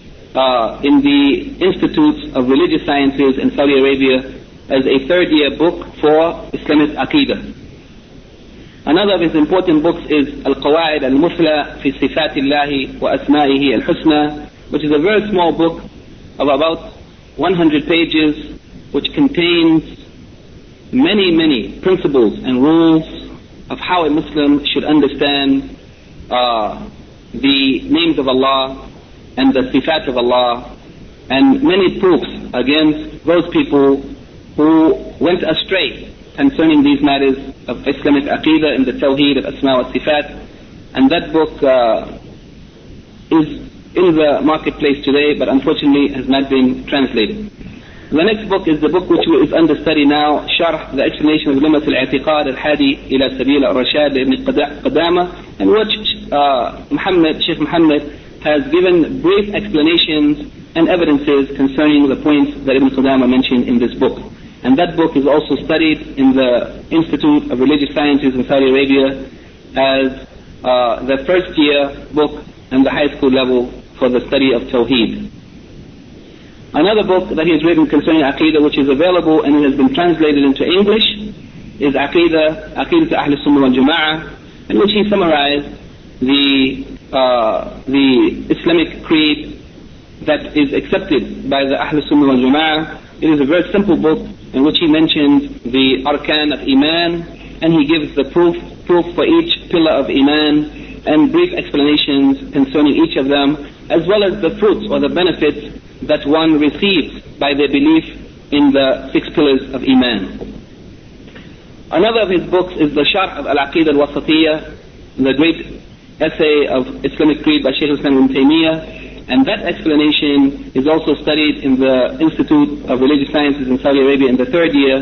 in the Institutes of Religious Sciences in Saudi Arabia as a third-year book for Islamic Aqidah. Another of his important books is Al-Qawaid Al-Muthla fi Sifatillahi wa Asma'ihi Al-Husna, which is a very small book of about 100 pages, which contains many principles and rules of how a Muslim should understand the names of Allah and the sifat of Allah, and many proofs against those people who went astray concerning these matters of Islamic Aqidah and the Tawheed of Asma wa Sifat. And that book is in the marketplace today, but unfortunately has not been translated. The next book is the book which is under study now, Sharh, the explanation of Lumatul I'tiqad al-Hadi ila Sabil al-Rashad Ibn Qudama, in which Sheikh Muhammad has given brief explanations and evidences concerning the points that Ibn Qudama mentioned in this book. And that book is also studied in the Institute of Religious Sciences in Saudi Arabia as the first-year book and the high school level for the study of Tawheed. Another book that he has written concerning Aqidah, which is available and it has been translated into English, is Aqidah Ahl-Sunnah Wal-Jama'ah, in which he summarized the Islamic creed that is accepted by the Ahl-Sunnah Wal-Jama'ah. It is a very simple book in which he mentions the Arkan of Iman, and he gives the proof for each pillar of Iman, and brief explanations concerning each of them, as well as the fruits or the benefits that one receives by their belief in the six pillars of Iman. Another of his books is the Sharh of Al-Aqidah Al-Wasatiyah, the great essay of Islamic creed by Shaykh Ibn Taymiyyah, and that explanation is also studied in the Institute of Religious Sciences in Saudi Arabia in the third year,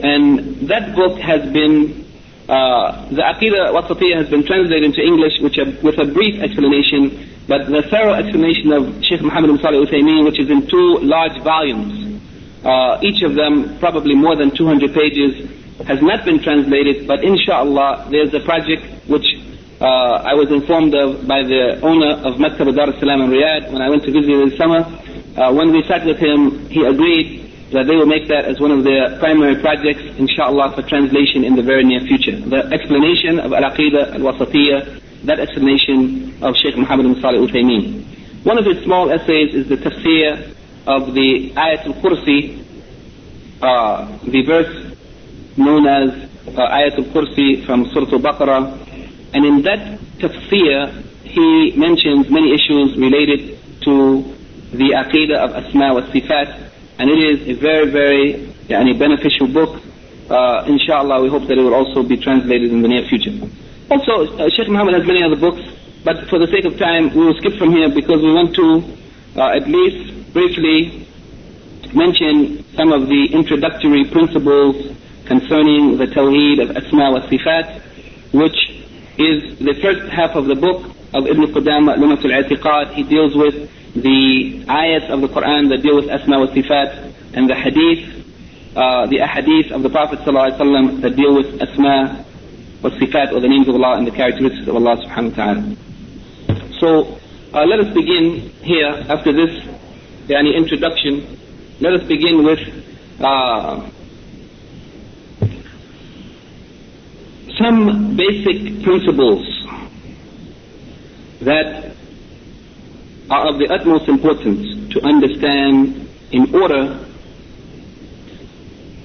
and that book has been the Aqidah Wasatiyah has been translated into English with a brief explanation, but the thorough explanation of Shaykh Muhammad ibn Salih al-Uthaymeen, which is in two large volumes, each of them probably more than 200 pages, has not been translated, but inshallah there's a project which I was informed of by the owner of Maktab Dar al-Salam in Riyadh when I went to visit him this summer. When we sat with him, he agreed that they will make that as one of their primary projects, inshallah, for translation in the very near future. The explanation of Al-Aqidah Al-Wasatiyah, that explanation of Shaykh Muhammad ibn Salih al-Uthaymeen. One of his small essays is the tafsir of the Ayat al-Kursi, the verse known as Ayat al-Kursi from Surah al-Baqarah. And in that tafsir, he mentions many issues related to the Aqidah of Asma wa Sifat. And it is a very, very beneficial book. Inshallah, we hope that it will also be translated in the near future. Also, Shaykh Muhammad has many other books, but for the sake of time, we will skip from here because we want to at least briefly mention some of the introductory principles concerning the Tawheed of Asma wa Sifat, which is the first half of the book of Ibn Qudama, Lumatul I'tiqad. He deals with the ayats of the Quran that deal with Asma wa Sifat, and the hadith, the ahadith of the Prophet ﷺ that deal with Asma wa Sifat, or the names of Allah and the characteristics of Allah subhanahu wa ta'ala. So let us begin here after this introduction. Let us begin with some basic principles that are of the utmost importance to understand in order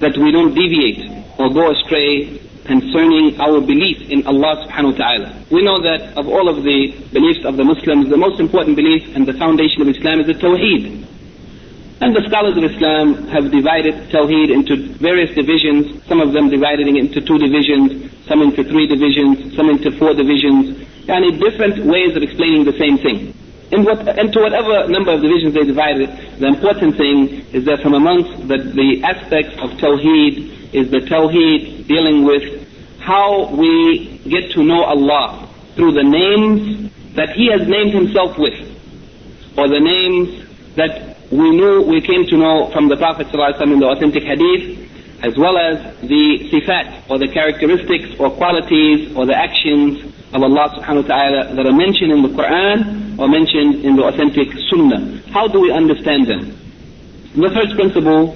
that we don't deviate or go astray concerning our belief in Allah subhanahu wa ta'ala. We know that of all of the beliefs of the Muslims, the most important belief and the foundation of Islam is the Tawheed. And the scholars of Islam have divided Tawheed into various divisions, some of them dividing into two divisions, some into three divisions, some into four divisions, and in different ways of explaining the same thing. And to whatever number of divisions they divide it, the important thing is that from amongst the aspects of Tawheed is the Tawheed dealing with how we get to know Allah through the names that He has named Himself with, or the names that we came to know from the Prophet ﷺ in the authentic hadith, as well as the sifat, or the characteristics or qualities or the actions of Allah subhanahu wa ta'ala that are mentioned in the Quran or mentioned in the authentic Sunnah. How do we understand them? The first principle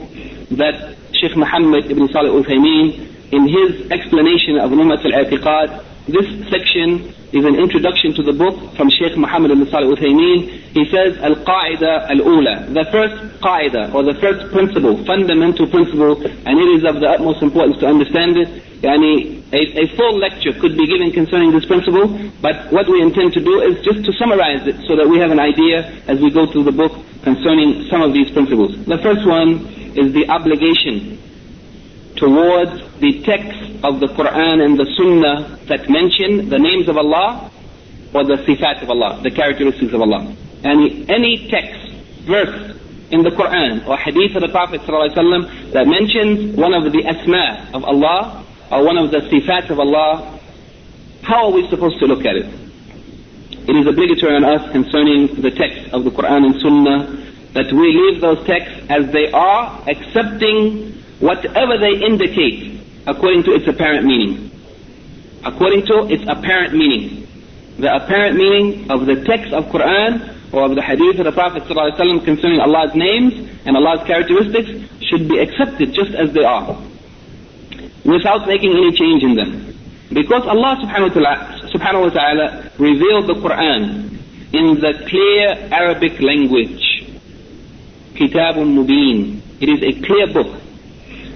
that Shaykh Muhammad ibn Salih al-Uthaymeen, in his explanation of Lumatul I'tiqad, this section is an introduction to the book from Shaykh Muhammad ibn Salih al-Uthaymeen. He says, Al-Qaida Al-Ula, the first qaida, or the first principle, fundamental principle, and it is of the utmost importance to understand it. A full lecture could be given concerning this principle, but what we intend to do is just to summarize it so that we have an idea as we go through the book concerning some of these principles. The first one is the obligation towards the texts of the Quran and the Sunnah that mention the names of Allah or the sifat of Allah, the characteristics of Allah. And any text, verse in the Quran or hadith of the Prophet ﷺ that mentions one of the asma of Allah or one of the sifat of Allah, how are we supposed to look at it? It is obligatory on us concerning the text of the Quran and Sunnah that we leave those texts as they are, accepting whatever they indicate according to its apparent meaning. According to its apparent meaning. The apparent meaning of the text of Quran or of the hadith of the Prophet ﷺ concerning Allah's names and Allah's characteristics should be accepted just as they are, without making any change in them. Because Allah subhanahu wa ta'ala revealed the Quran in the clear Arabic language. Kitabun Mubin. It is a clear book.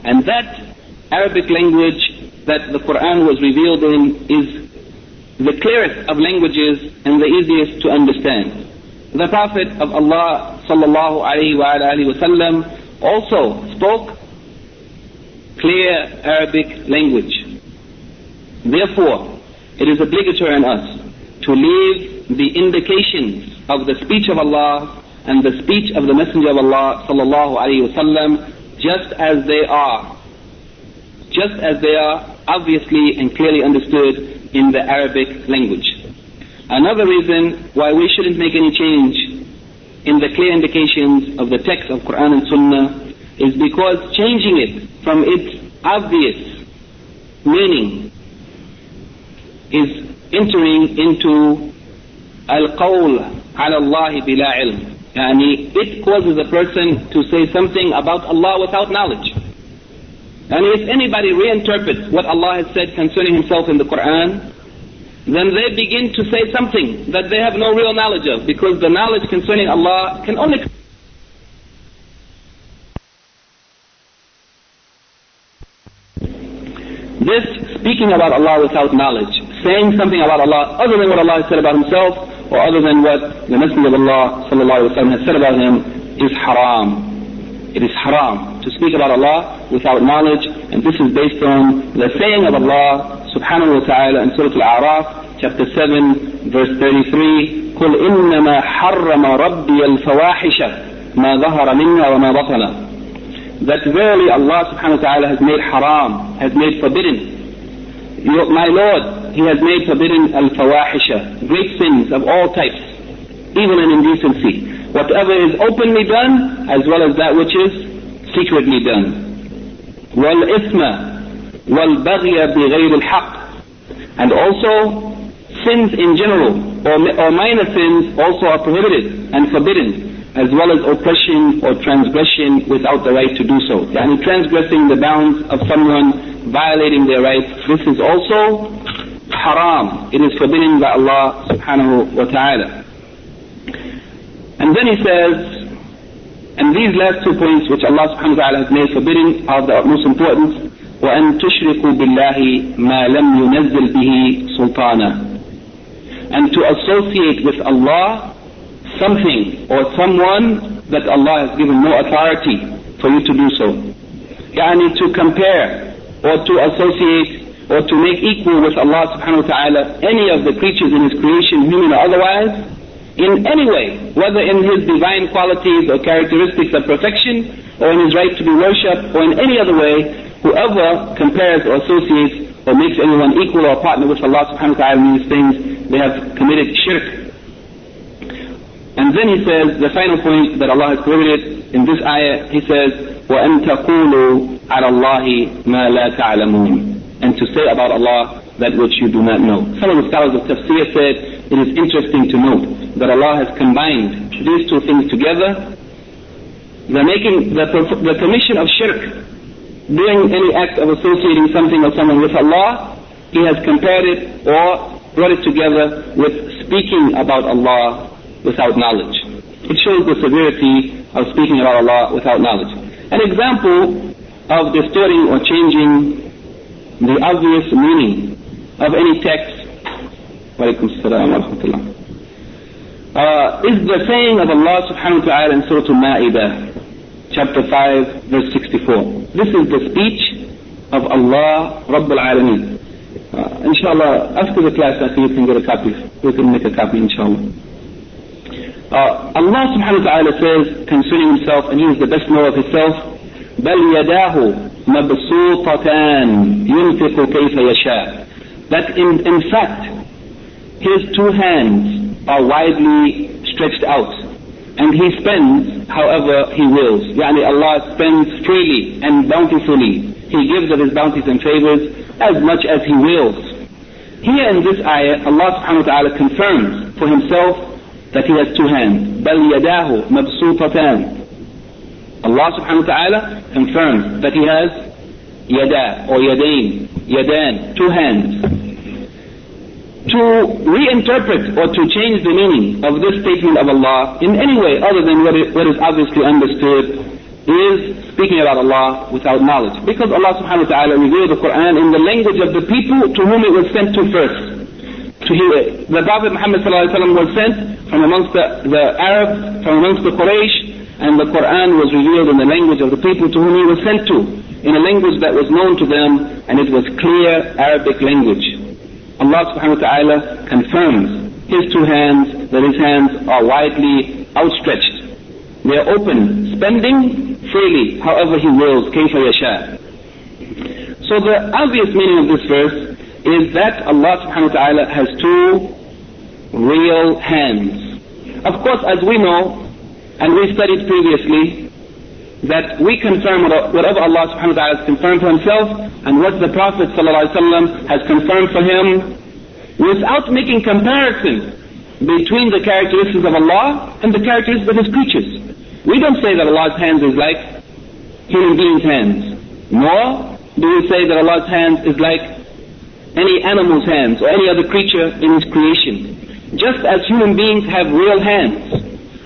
And that Arabic language that the Quran was revealed in is the clearest of languages and the easiest to understand. The Prophet of Allah sallallahu alaihi wasallam also spoke clear Arabic language. Therefore, it is obligatory on us to leave the indications of the speech of Allah and the speech of the Messenger of Allah sallallahu alaihi wasallam just as they are obviously and clearly understood in the Arabic language. Another reason why we shouldn't make any change in the clear indications of the text of Quran and Sunnah is because changing it from its obvious meaning is entering into al-qawl ala Allahi bila ilm. Yani it causes a person to say something about Allah without knowledge. And if anybody reinterprets what Allah has said concerning himself in the Quran, then they begin to say something that they have no real knowledge of, because the knowledge concerning Allah can only this speaking about Allah without knowledge, saying something about Allah other than what Allah has said about himself, or other than what the Messenger of Allah sallallahu alaihi wasallam has said about him, is haram. It is haram to speak about Allah without knowledge, and this is based on the saying of Allah subhanahu wa ta'ala in Surah Al-A'raf, chapter 7, verse 33, قُلْ إِنَّمَا حَرَّمَ رَبِّيَ الْفَوَاحِشَ مَا ظَهَرَ مِنَّا وَمَا بَطَنَ. That verily Allah subhanahu wa ta'ala has made haram, has made forbidden. My Lord, He has made forbidden al-fawahisha, great sins of all types, evil and indecency, whatever is openly done as well as that which is secretly done. وَالْإِثْمَ وَالْبَغْيَ بِغَيْرِ الْحَقِّ. And also sins in general, or minor sins, also are prohibited and forbidden, as well as oppression or transgression without the right to do so. Yani transgressing the bounds of someone, violating their rights, this is also haram. It is forbidden by Allah subhanahu wa ta'ala. And then he says, and these last 2 points which Allah subhanahu wa ta'ala has made forbidding are the most important. وَأَن تُشْرِكُوا بِاللَّهِ مَا لَمْ يُنَزِّلْ بِهِ سُلْطَانًا. And to associate with Allah something or someone that Allah has given no authority for you to do so. Yani to compare or to associate or to make equal with Allah subhanahu wa ta'ala any of the creatures in His creation, human or otherwise, in any way, whether in His divine qualities or characteristics of perfection, or in His right to be worshipped, or in any other way. Whoever compares or associates or makes anyone equal or partner with Allah subhanahu wa ta'ala in these things, they have committed shirk. And then he says, the final point that Allah has prohibited in this ayah, he says, وَأَن تَقُولُوا عَلَى اللَّهِ مَا لَا تَعْلَمُونَ. And to say about Allah that which you do not know. Some of the scholars of tafsir said, it is interesting to note that Allah has combined these 2 things together. The commission of shirk, doing any act of associating something or someone with Allah, He has compared it or brought it together with speaking about Allah without knowledge. It shows the severity of speaking about Allah without knowledge. An example of distorting or changing the obvious meaning of any text is the saying of Allah subhanahu wa ta'ala in Surah Al-Ma'idah, chapter 5, verse 64. This is the speech of Allah Rabbul Alameen. Inshallah, after the class, I think you can get a copy. We can make a copy, inshallah. Allah subhanahu wa ta'ala says concerning Himself, and He is the best knower of Himself, بَلْ يَدَاهُ مَبْسُوطَتَانِ يُنْفِقُ كَيْفَ يَشَاءُ. That in fact, His 2 hands are widely stretched out, and He spends however He wills. Yani Allah spends freely and bountifully. He gives of His bounties and favors as much as He wills. Here in this ayah, Allah subhanahu wa ta'ala confirms for Himself that He has 2 hands. بَلْ يَدَاهُ مَبْسُوطَتَانِ. Allah subhanahu wa ta'ala confirms that He has yada or yadan, 2 hands. To reinterpret or to change the meaning of this statement of Allah in any way other than what is obviously understood is speaking about Allah without knowledge. Because Allah subhanahu wa ta'ala revealed the Quran in the language of the people to whom it was sent to first. to him, the Prophet Muhammad ﷺ was sent from amongst the Arabs, from amongst the Quraysh, and the Quran was revealed in the language of the people to whom he was sent to, in a language that was known to them, and it was clear Arabic language. Allah subhanahu wa ta'ala confirms his two hands, that his hands are widely outstretched. They are open, spending freely, however he wills, kayfa yasha. So the obvious meaning of this verse is that Allah subhanahu wa ta'ala has two real hands. Of course, as we know, and we studied previously, that we confirm whatever Allah subhanahu wa ta'ala has confirmed for himself and what the Prophet sallallahu alaihi wasallam has confirmed for him, without making comparison between the characteristics of Allah and the characteristics of his creatures. We don't say that Allah's hands is like human beings' hands, nor do we say that Allah's hands is like any animal's hands or any other creature in his creation. Just as human beings have real hands,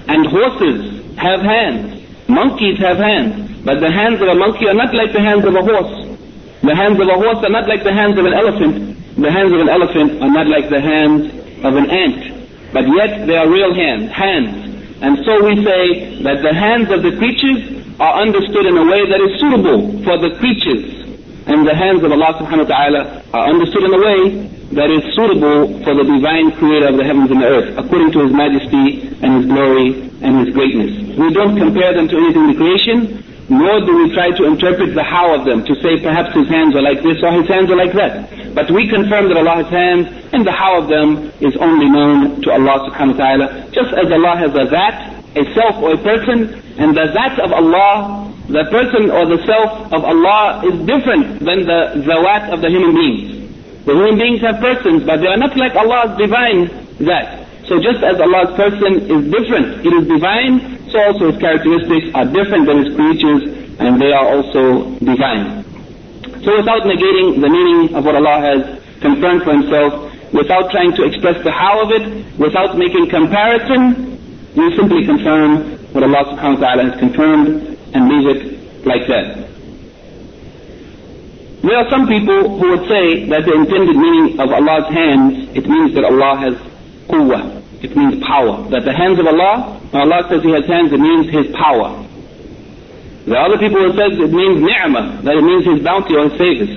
and horses have hands, monkeys have hands, but the hands of a monkey are not like the hands of a horse. The hands of a horse are not like the hands of an elephant. The hands of an elephant are not like the hands of an ant, but yet they are real hands. And so we say that the hands of the creatures are understood in a way that is suitable for the creatures, and the hands of Allah subhanahu wa ta'ala are understood in a way that is suitable for the divine creator of the heavens and the earth, according to his majesty and his glory and his greatness. We don't compare them to anything in creation, nor do we try to interpret the how of them, to say perhaps his hands are like this or his hands are like that. But we confirm that Allah's hands and the how of them is only known to Allah subhanahu wa ta'ala, just as Allah has a that, a self or a person, and the that of Allah, the person or the self of Allah, is different than the zawat of the human beings. The human beings have persons, but they are not like Allah's divine that. So just as Allah's person is different, it is divine, so also his characteristics are different than his creatures, and they are also divine. So without negating the meaning of what Allah has confirmed for himself, without trying to express the how of it, without making comparison, we simply confirm what Allah subhanahu wa ta'ala has confirmed and leave it like that. There are some people who would say that the intended meaning of Allah's hands, it means that Allah has quwwah, it means power. That the hands of Allah, when Allah says He has hands, it means His power. There are other people who say it means ni'mah, that it means His bounty or His favors.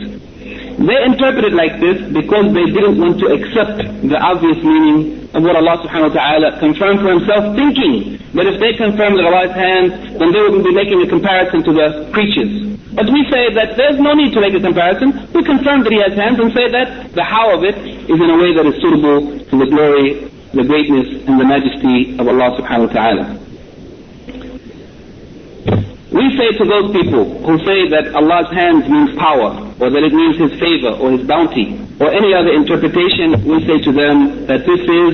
They interpret it like this because they didn't want to accept the obvious meaning of what Allah subhanahu wa ta'ala confirmed for himself, thinking that if they confirmed that Allah's hands, then they wouldn't be making a comparison to the creatures. But we say that there's no need to make a comparison. We confirm that He has hands and say that the how of it is in a way that is suitable to the glory, the greatness, and the majesty of Allah subhanahu wa ta'ala. We say to those people who say that Allah's hands means power, or that it means His favor, or His bounty, or any other interpretation, we say to them that this is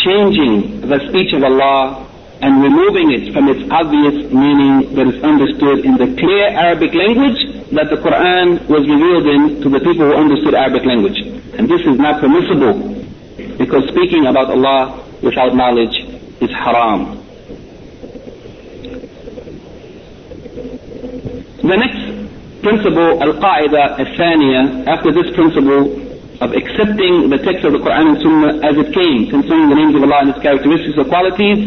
changing the speech of Allah and removing it from its obvious meaning that is understood in the clear Arabic language that the Quran was revealed in to the people who understood Arabic language. And this is not permissible, because speaking about Allah without knowledge is haram. The next principle, Al-Qa'idah Al-Thaniya, after this principle of accepting the text of the Quran and Sunnah as it came, concerning the names of Allah and His characteristics or qualities,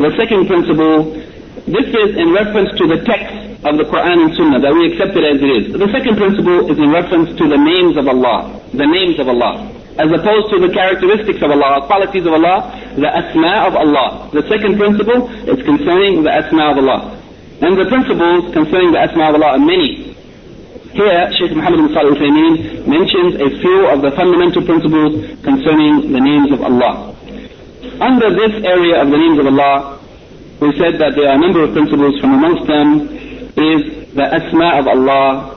the second principle, this is in reference to the text of the Quran and Sunnah, that we accept it as it is. The second principle is in reference to the names of Allah, as opposed to the characteristics of Allah, qualities of Allah, the Asma of Allah. The second principle is concerning the Asma of Allah. And the principles concerning the Asma of Allah are many. Here, Shaykh Muhammad ibn Salih al-Uthaymeen mentions a few of the fundamental principles concerning the names of Allah. Under this area of the names of Allah, we said that there are a number of principles. From amongst them is the Asma of Allah,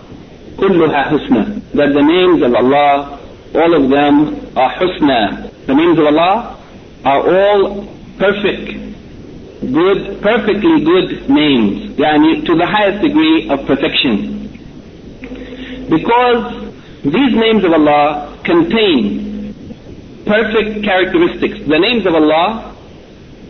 kulluha husna, that the names of Allah, all of them are husna. The names of Allah are all perfect, good, perfectly good names, yani to the highest degree of perfection. Because these names of Allah contain perfect characteristics. The names of Allah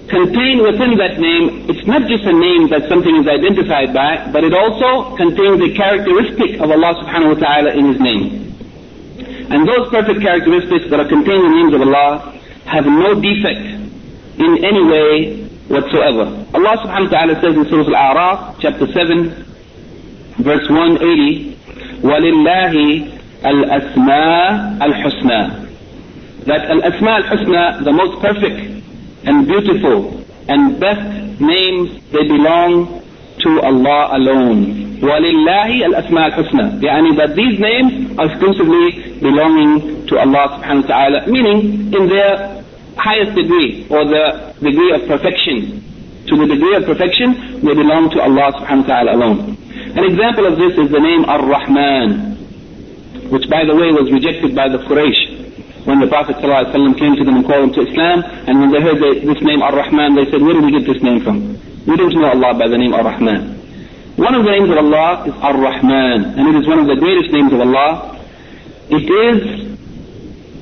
contain within that name, it's not just a name that something is identified by, but it also contains the characteristic of Allah subhanahu wa ta'ala in His name. And those perfect characteristics that are contained in the names of Allah have no defect in any way whatsoever. Allah subhanahu wa ta'ala says in Surah Al-A'raf, chapter 7, verse 180, وَلِلَّهِ الْأَسْمَاءَ الْحُسْنَى. That al-asma al-husna, the most perfect and beautiful and best names, they belong to Allah alone. وَلِلَّهِ الْأَسْمَاءَ الْحُسْنَى. يعني that these names are exclusively belonging to Allah subhanahu wa ta'ala, meaning in their highest degree, or the degree of perfection. To the degree of perfection, they belong to Allah subhanahu wa ta'ala alone. An example of this is the name Ar-Rahman, which by the way was rejected by the Quraysh when the Prophet ﷺ came to them and called them to Islam. And when they heard this name Ar-Rahman, they said, where did we get this name from? We don't know Allah by the name Ar-Rahman. One of the names of Allah is Ar-Rahman, and it is one of the greatest names of Allah. It is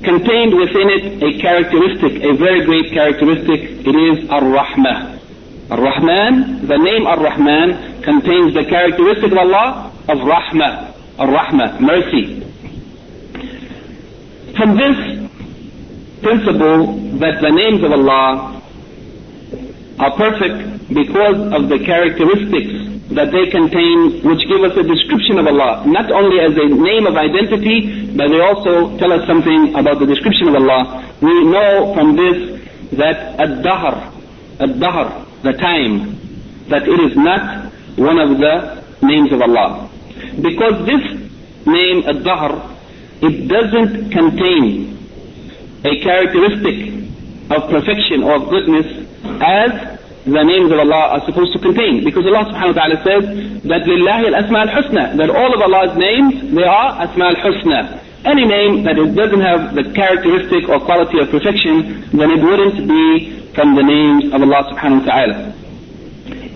contained within it a characteristic, a very great characteristic. It is Ar-Rahmah. Ar-Rahman, the name Ar-Rahman contains the characteristic of Allah of Rahmah. Ar-Rahmah, mercy. From this principle that the names of Allah are perfect because of the characteristics that they contain, which give us a description of Allah, not only as a name of identity, but they also tell us something about the description of Allah. We know from this that ad-dahr, the time, that it is not one of the names of Allah. Because this name ad-dahr, it doesn't contain a characteristic of perfection or of goodness as the names of Allah are supposed to contain, because Allah subhanahu wa ta'ala says that lillahi al-asma al-husna, that all of Allah's names, they are asma al-husna. Any name that it doesn't have the characteristic or quality of perfection, then it wouldn't be from the names of Allah subhanahu wa ta'ala.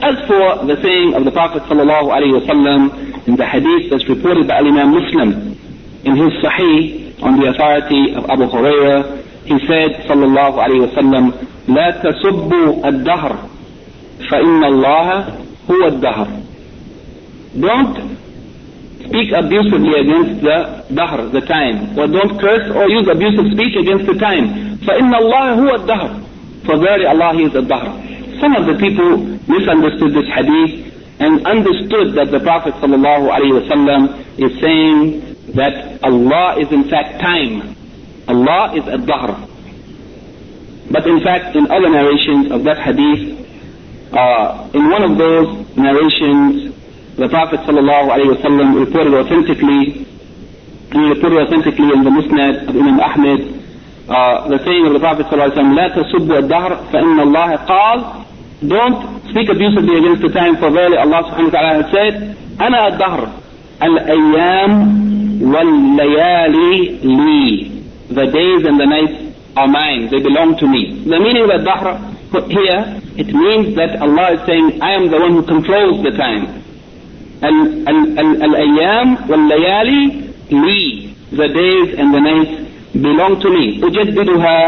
As for the saying of the Prophet sallallahu alayhi wa sallam in the hadith that's reported by Al-Imam Muslim in his Sahih on the authority of Abu Hurairah, he said sallallahu alayhi wa sallam, لَا تَسُبُّوا الدَّهْرَ فَإِنَّ اللَّهَ هُوَ الدَّهْرِ. Don't speak abusively against the dahr, the time, or don't curse or use abusive speech against the time. فَإِنَّ اللَّهَ هُوَ الدَّهْرِ. For verily Allah is the dahr. Some of the people misunderstood this hadith and understood that the Prophet sallallahu alaihi wasallam is saying that Allah is in fact time. Allah is ad-dahr. But in fact, in other narrations of that hadith, in one of those narrations, the Prophet sallallahu alaihi wasallam reported authentically in the Musnad of Imam Ahmed, the saying of the Prophet sallallahu alaihi wasallam, "La tasubbu ad-dahr, fa inna Allah qal." Don't speak abusively against the time, for verily Allah subhanahu wa taala has said, "Ana ad-dahr, al-ayyam wal-layali li." The days and the nights are mine; they belong to me. The meaning of ad-dahr here, it means that Allah is saying, I am the one who controls the time. Al-ayyam wal-layali li. The days and the nights belong to me. Ujaddiduha,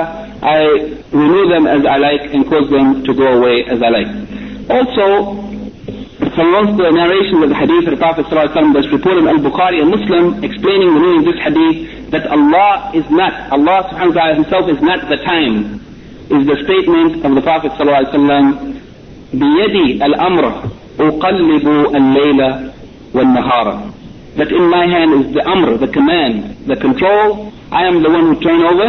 I renew them as I like and cause them to go away as I like. Also, from once the narration of the hadith of the Prophet ﷺ was reported in Al-Bukhari and Muslim, explaining the meaning of this hadith, that Allah subhanahu wa ta'ala himself is not the time, is the statement of the Prophet sallallahu alaihi wasallam, بِيَدِي الْأَمْرَ أُقَلِّبُ اللَّيْلَ وَالنَّهَارَ. That in my hand is the amr, the command, the control. I am the one who turn over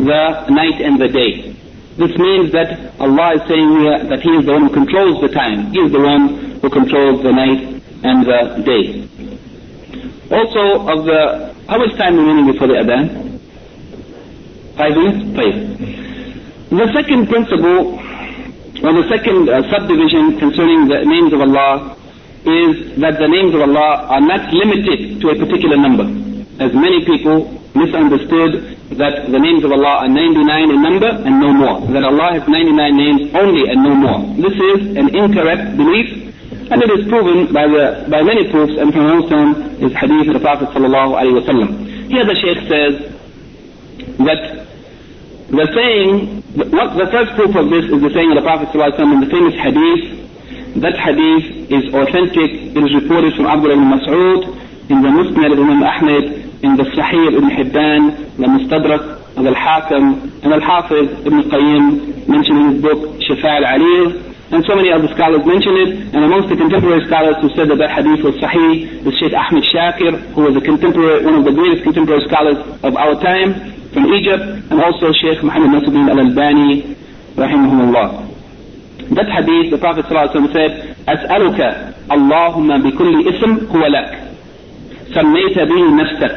the night and the day. This means that Allah is saying here that He is the one who controls the time. He is the one who controls the night and the day. Also, how much time remaining before the adhan? 5 minutes? 5. The second principle, or the second subdivision concerning the names of Allah, is that the names of Allah are not limited to a particular number. As many people misunderstood that the names of Allah are 99 in number and no more. That Allah has 99 names only and no more. This is an incorrect belief, and it is proven by many proofs, and from amongst them is hadith of the Prophet sallallahu alaihi wasallam. Here the Shaykh says that the first proof of this is the saying of the Prophet ﷺ in the famous hadith. That hadith is authentic. It is reported from Abdullah ibn Mas'ud in the Musnad of Imam Ahmed in the Sahih Ibn Hibban, the Mustadrak of Al-Hakim, and Al-Hafiz Ibn al-Qayyim mentioned in his book Shifa' al-Arir, and so many other scholars mention it. And amongst the contemporary scholars who said that that hadith was sahih is Sheikh Ahmed Shakir, who was a contemporary, one of the greatest contemporary scholars of our time from Egypt, and also Sheikh Muhammad Nasruddin al-Albani, rahimahullah. That hadith, the Prophet ﷺ said, أَسْأَلُكَ اللَّهُمَّ بِكُلِّ إِسْمٍ هُوَ لَكَ سَمَّيْتَ بِهِ نَفْسَكَ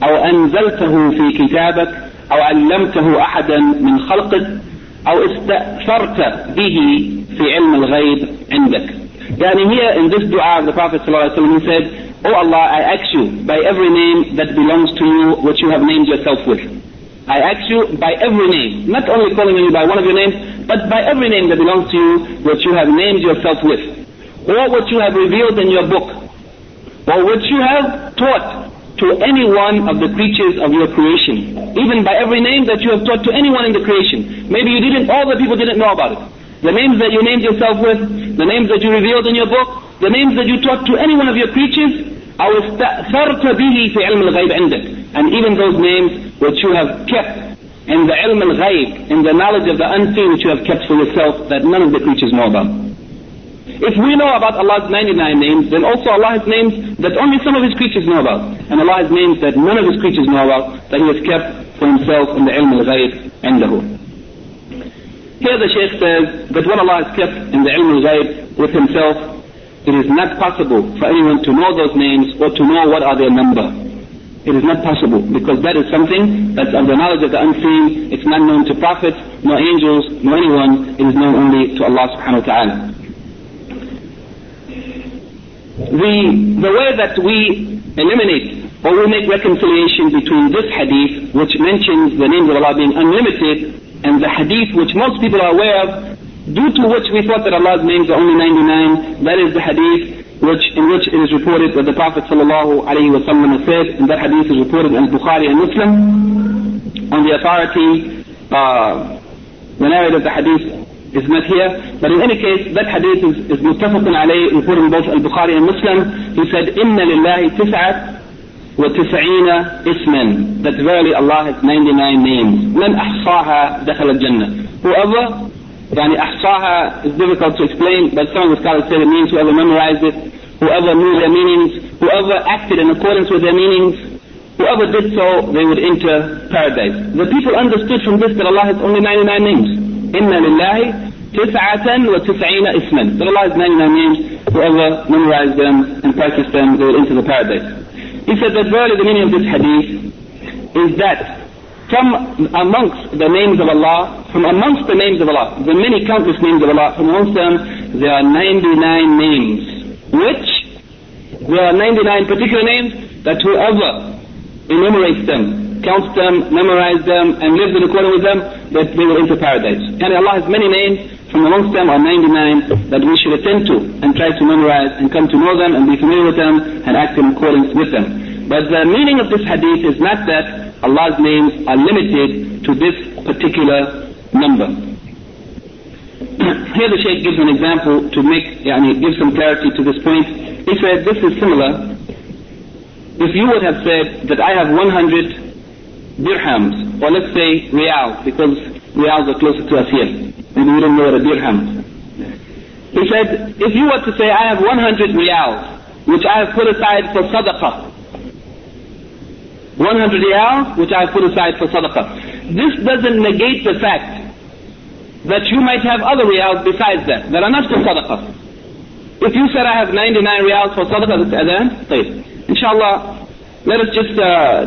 أَوْ أَنْزَلْتَهُ فِي كِتَابَكَ أَوْ عَلَّمْتَهُ أَحَدًا مِنْ خَلْقِكَ أو استأثرت به في علم الغيب عندك. Yani here in this dua the Prophet sallallahu alaihi wasallam said, "O Allah, I ask you by every name that belongs to you, what you have named yourself with. I ask you by every name, not only calling you by one of your names, but by every name that belongs to you, what you have named yourself with, or what you have revealed in your book, or what you have taught to any one of the creatures of your creation, even by every name that you have taught to anyone in the creation. Maybe you didn't, all the people didn't know about it. The names that you named yourself with, the names that you revealed in your book, the names that you taught to any one of your creatures, and even those names which you have kept in the ilm al-ghayb, in the knowledge of the unseen which you have kept for yourself that none of the creatures know about." If we know about Allah's 99 names, then also Allah has names that only some of His creatures know about. And Allah has names that none of His creatures know about, that He has kept for Himself in the ilm al-ghayb indahu. Here the Shaykh says that what Allah has kept in the ilm al-ghayb with Himself, it is not possible for anyone to know those names or to know what are their number. It is not possible, because that is something that's of the knowledge of the unseen. It's not known to prophets, nor angels, nor anyone. It is known only to Allah subhanahu wa ta'ala. The way that we eliminate or we make reconciliation between this hadith, which mentions the names of Allah being unlimited, and the hadith which most people are aware of, due to which we thought that Allah's names are only 99, that is the hadith in which it is reported that the Prophet sallallahu alaihi wasallam said, and that hadith is reported in Bukhari and Muslim on the authority. The narrator of the hadith is not here, but in any case that hadith is muttafaqun alayh, reported in both Al-Bukhari and Muslim. He said, "Inna lillahi tis'at wa tis'ina isman," that verily Allah has 99 names. "Man ahsaha dakhala al-jannah." Whoever, yani ahsaha is difficult to explain, but some of the scholars say it means whoever memorized it, whoever knew their meanings, whoever acted in accordance with their meanings, whoever did so, they would enter paradise. The people understood from this that Allah has only 99 names. Inna lillahi tis'atan wa tis'ina isman. That Allah has 99 names. Whoever memorized them and practiced them, they will enter the paradise. He said that verily the meaning of this hadith is that from amongst the names of Allah, the many countless names of Allah, from amongst them there are 99 names, which there are 99 particular names that whoever enumerates them, counts them, memorizes them, and lives in accordance with them, that they will enter paradise. And Allah has many names, from amongst them are 99 that we should attend to and try to memorize and come to know them and be familiar with them and act in accordance with them. But the meaning of this hadith is not that Allah's names are limited to this particular number. Here the Shaykh gives an example to make, give some clarity to this point. He said this is similar. If you would have said that I have 100 dirhams, or let's say riyals, because riyals are closer to us here, and we don't know what a dirham. He said, if you were to say, I have 100 riyals, which I have put aside for sadaqah. 100 riyals, which I have put aside for sadaqah. This doesn't negate the fact that you might have other riyals besides that are not for sadaqah. If you said, I have 99 riyals for sadaqah, that's adhan, inshallah. Let us just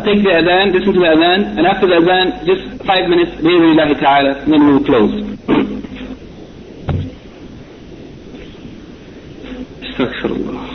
take the adhan, listen to the adhan, and after the adhan, just 5 minutes, bi'idhnillahi ta'ala, and then we will close. Astaghfirullah.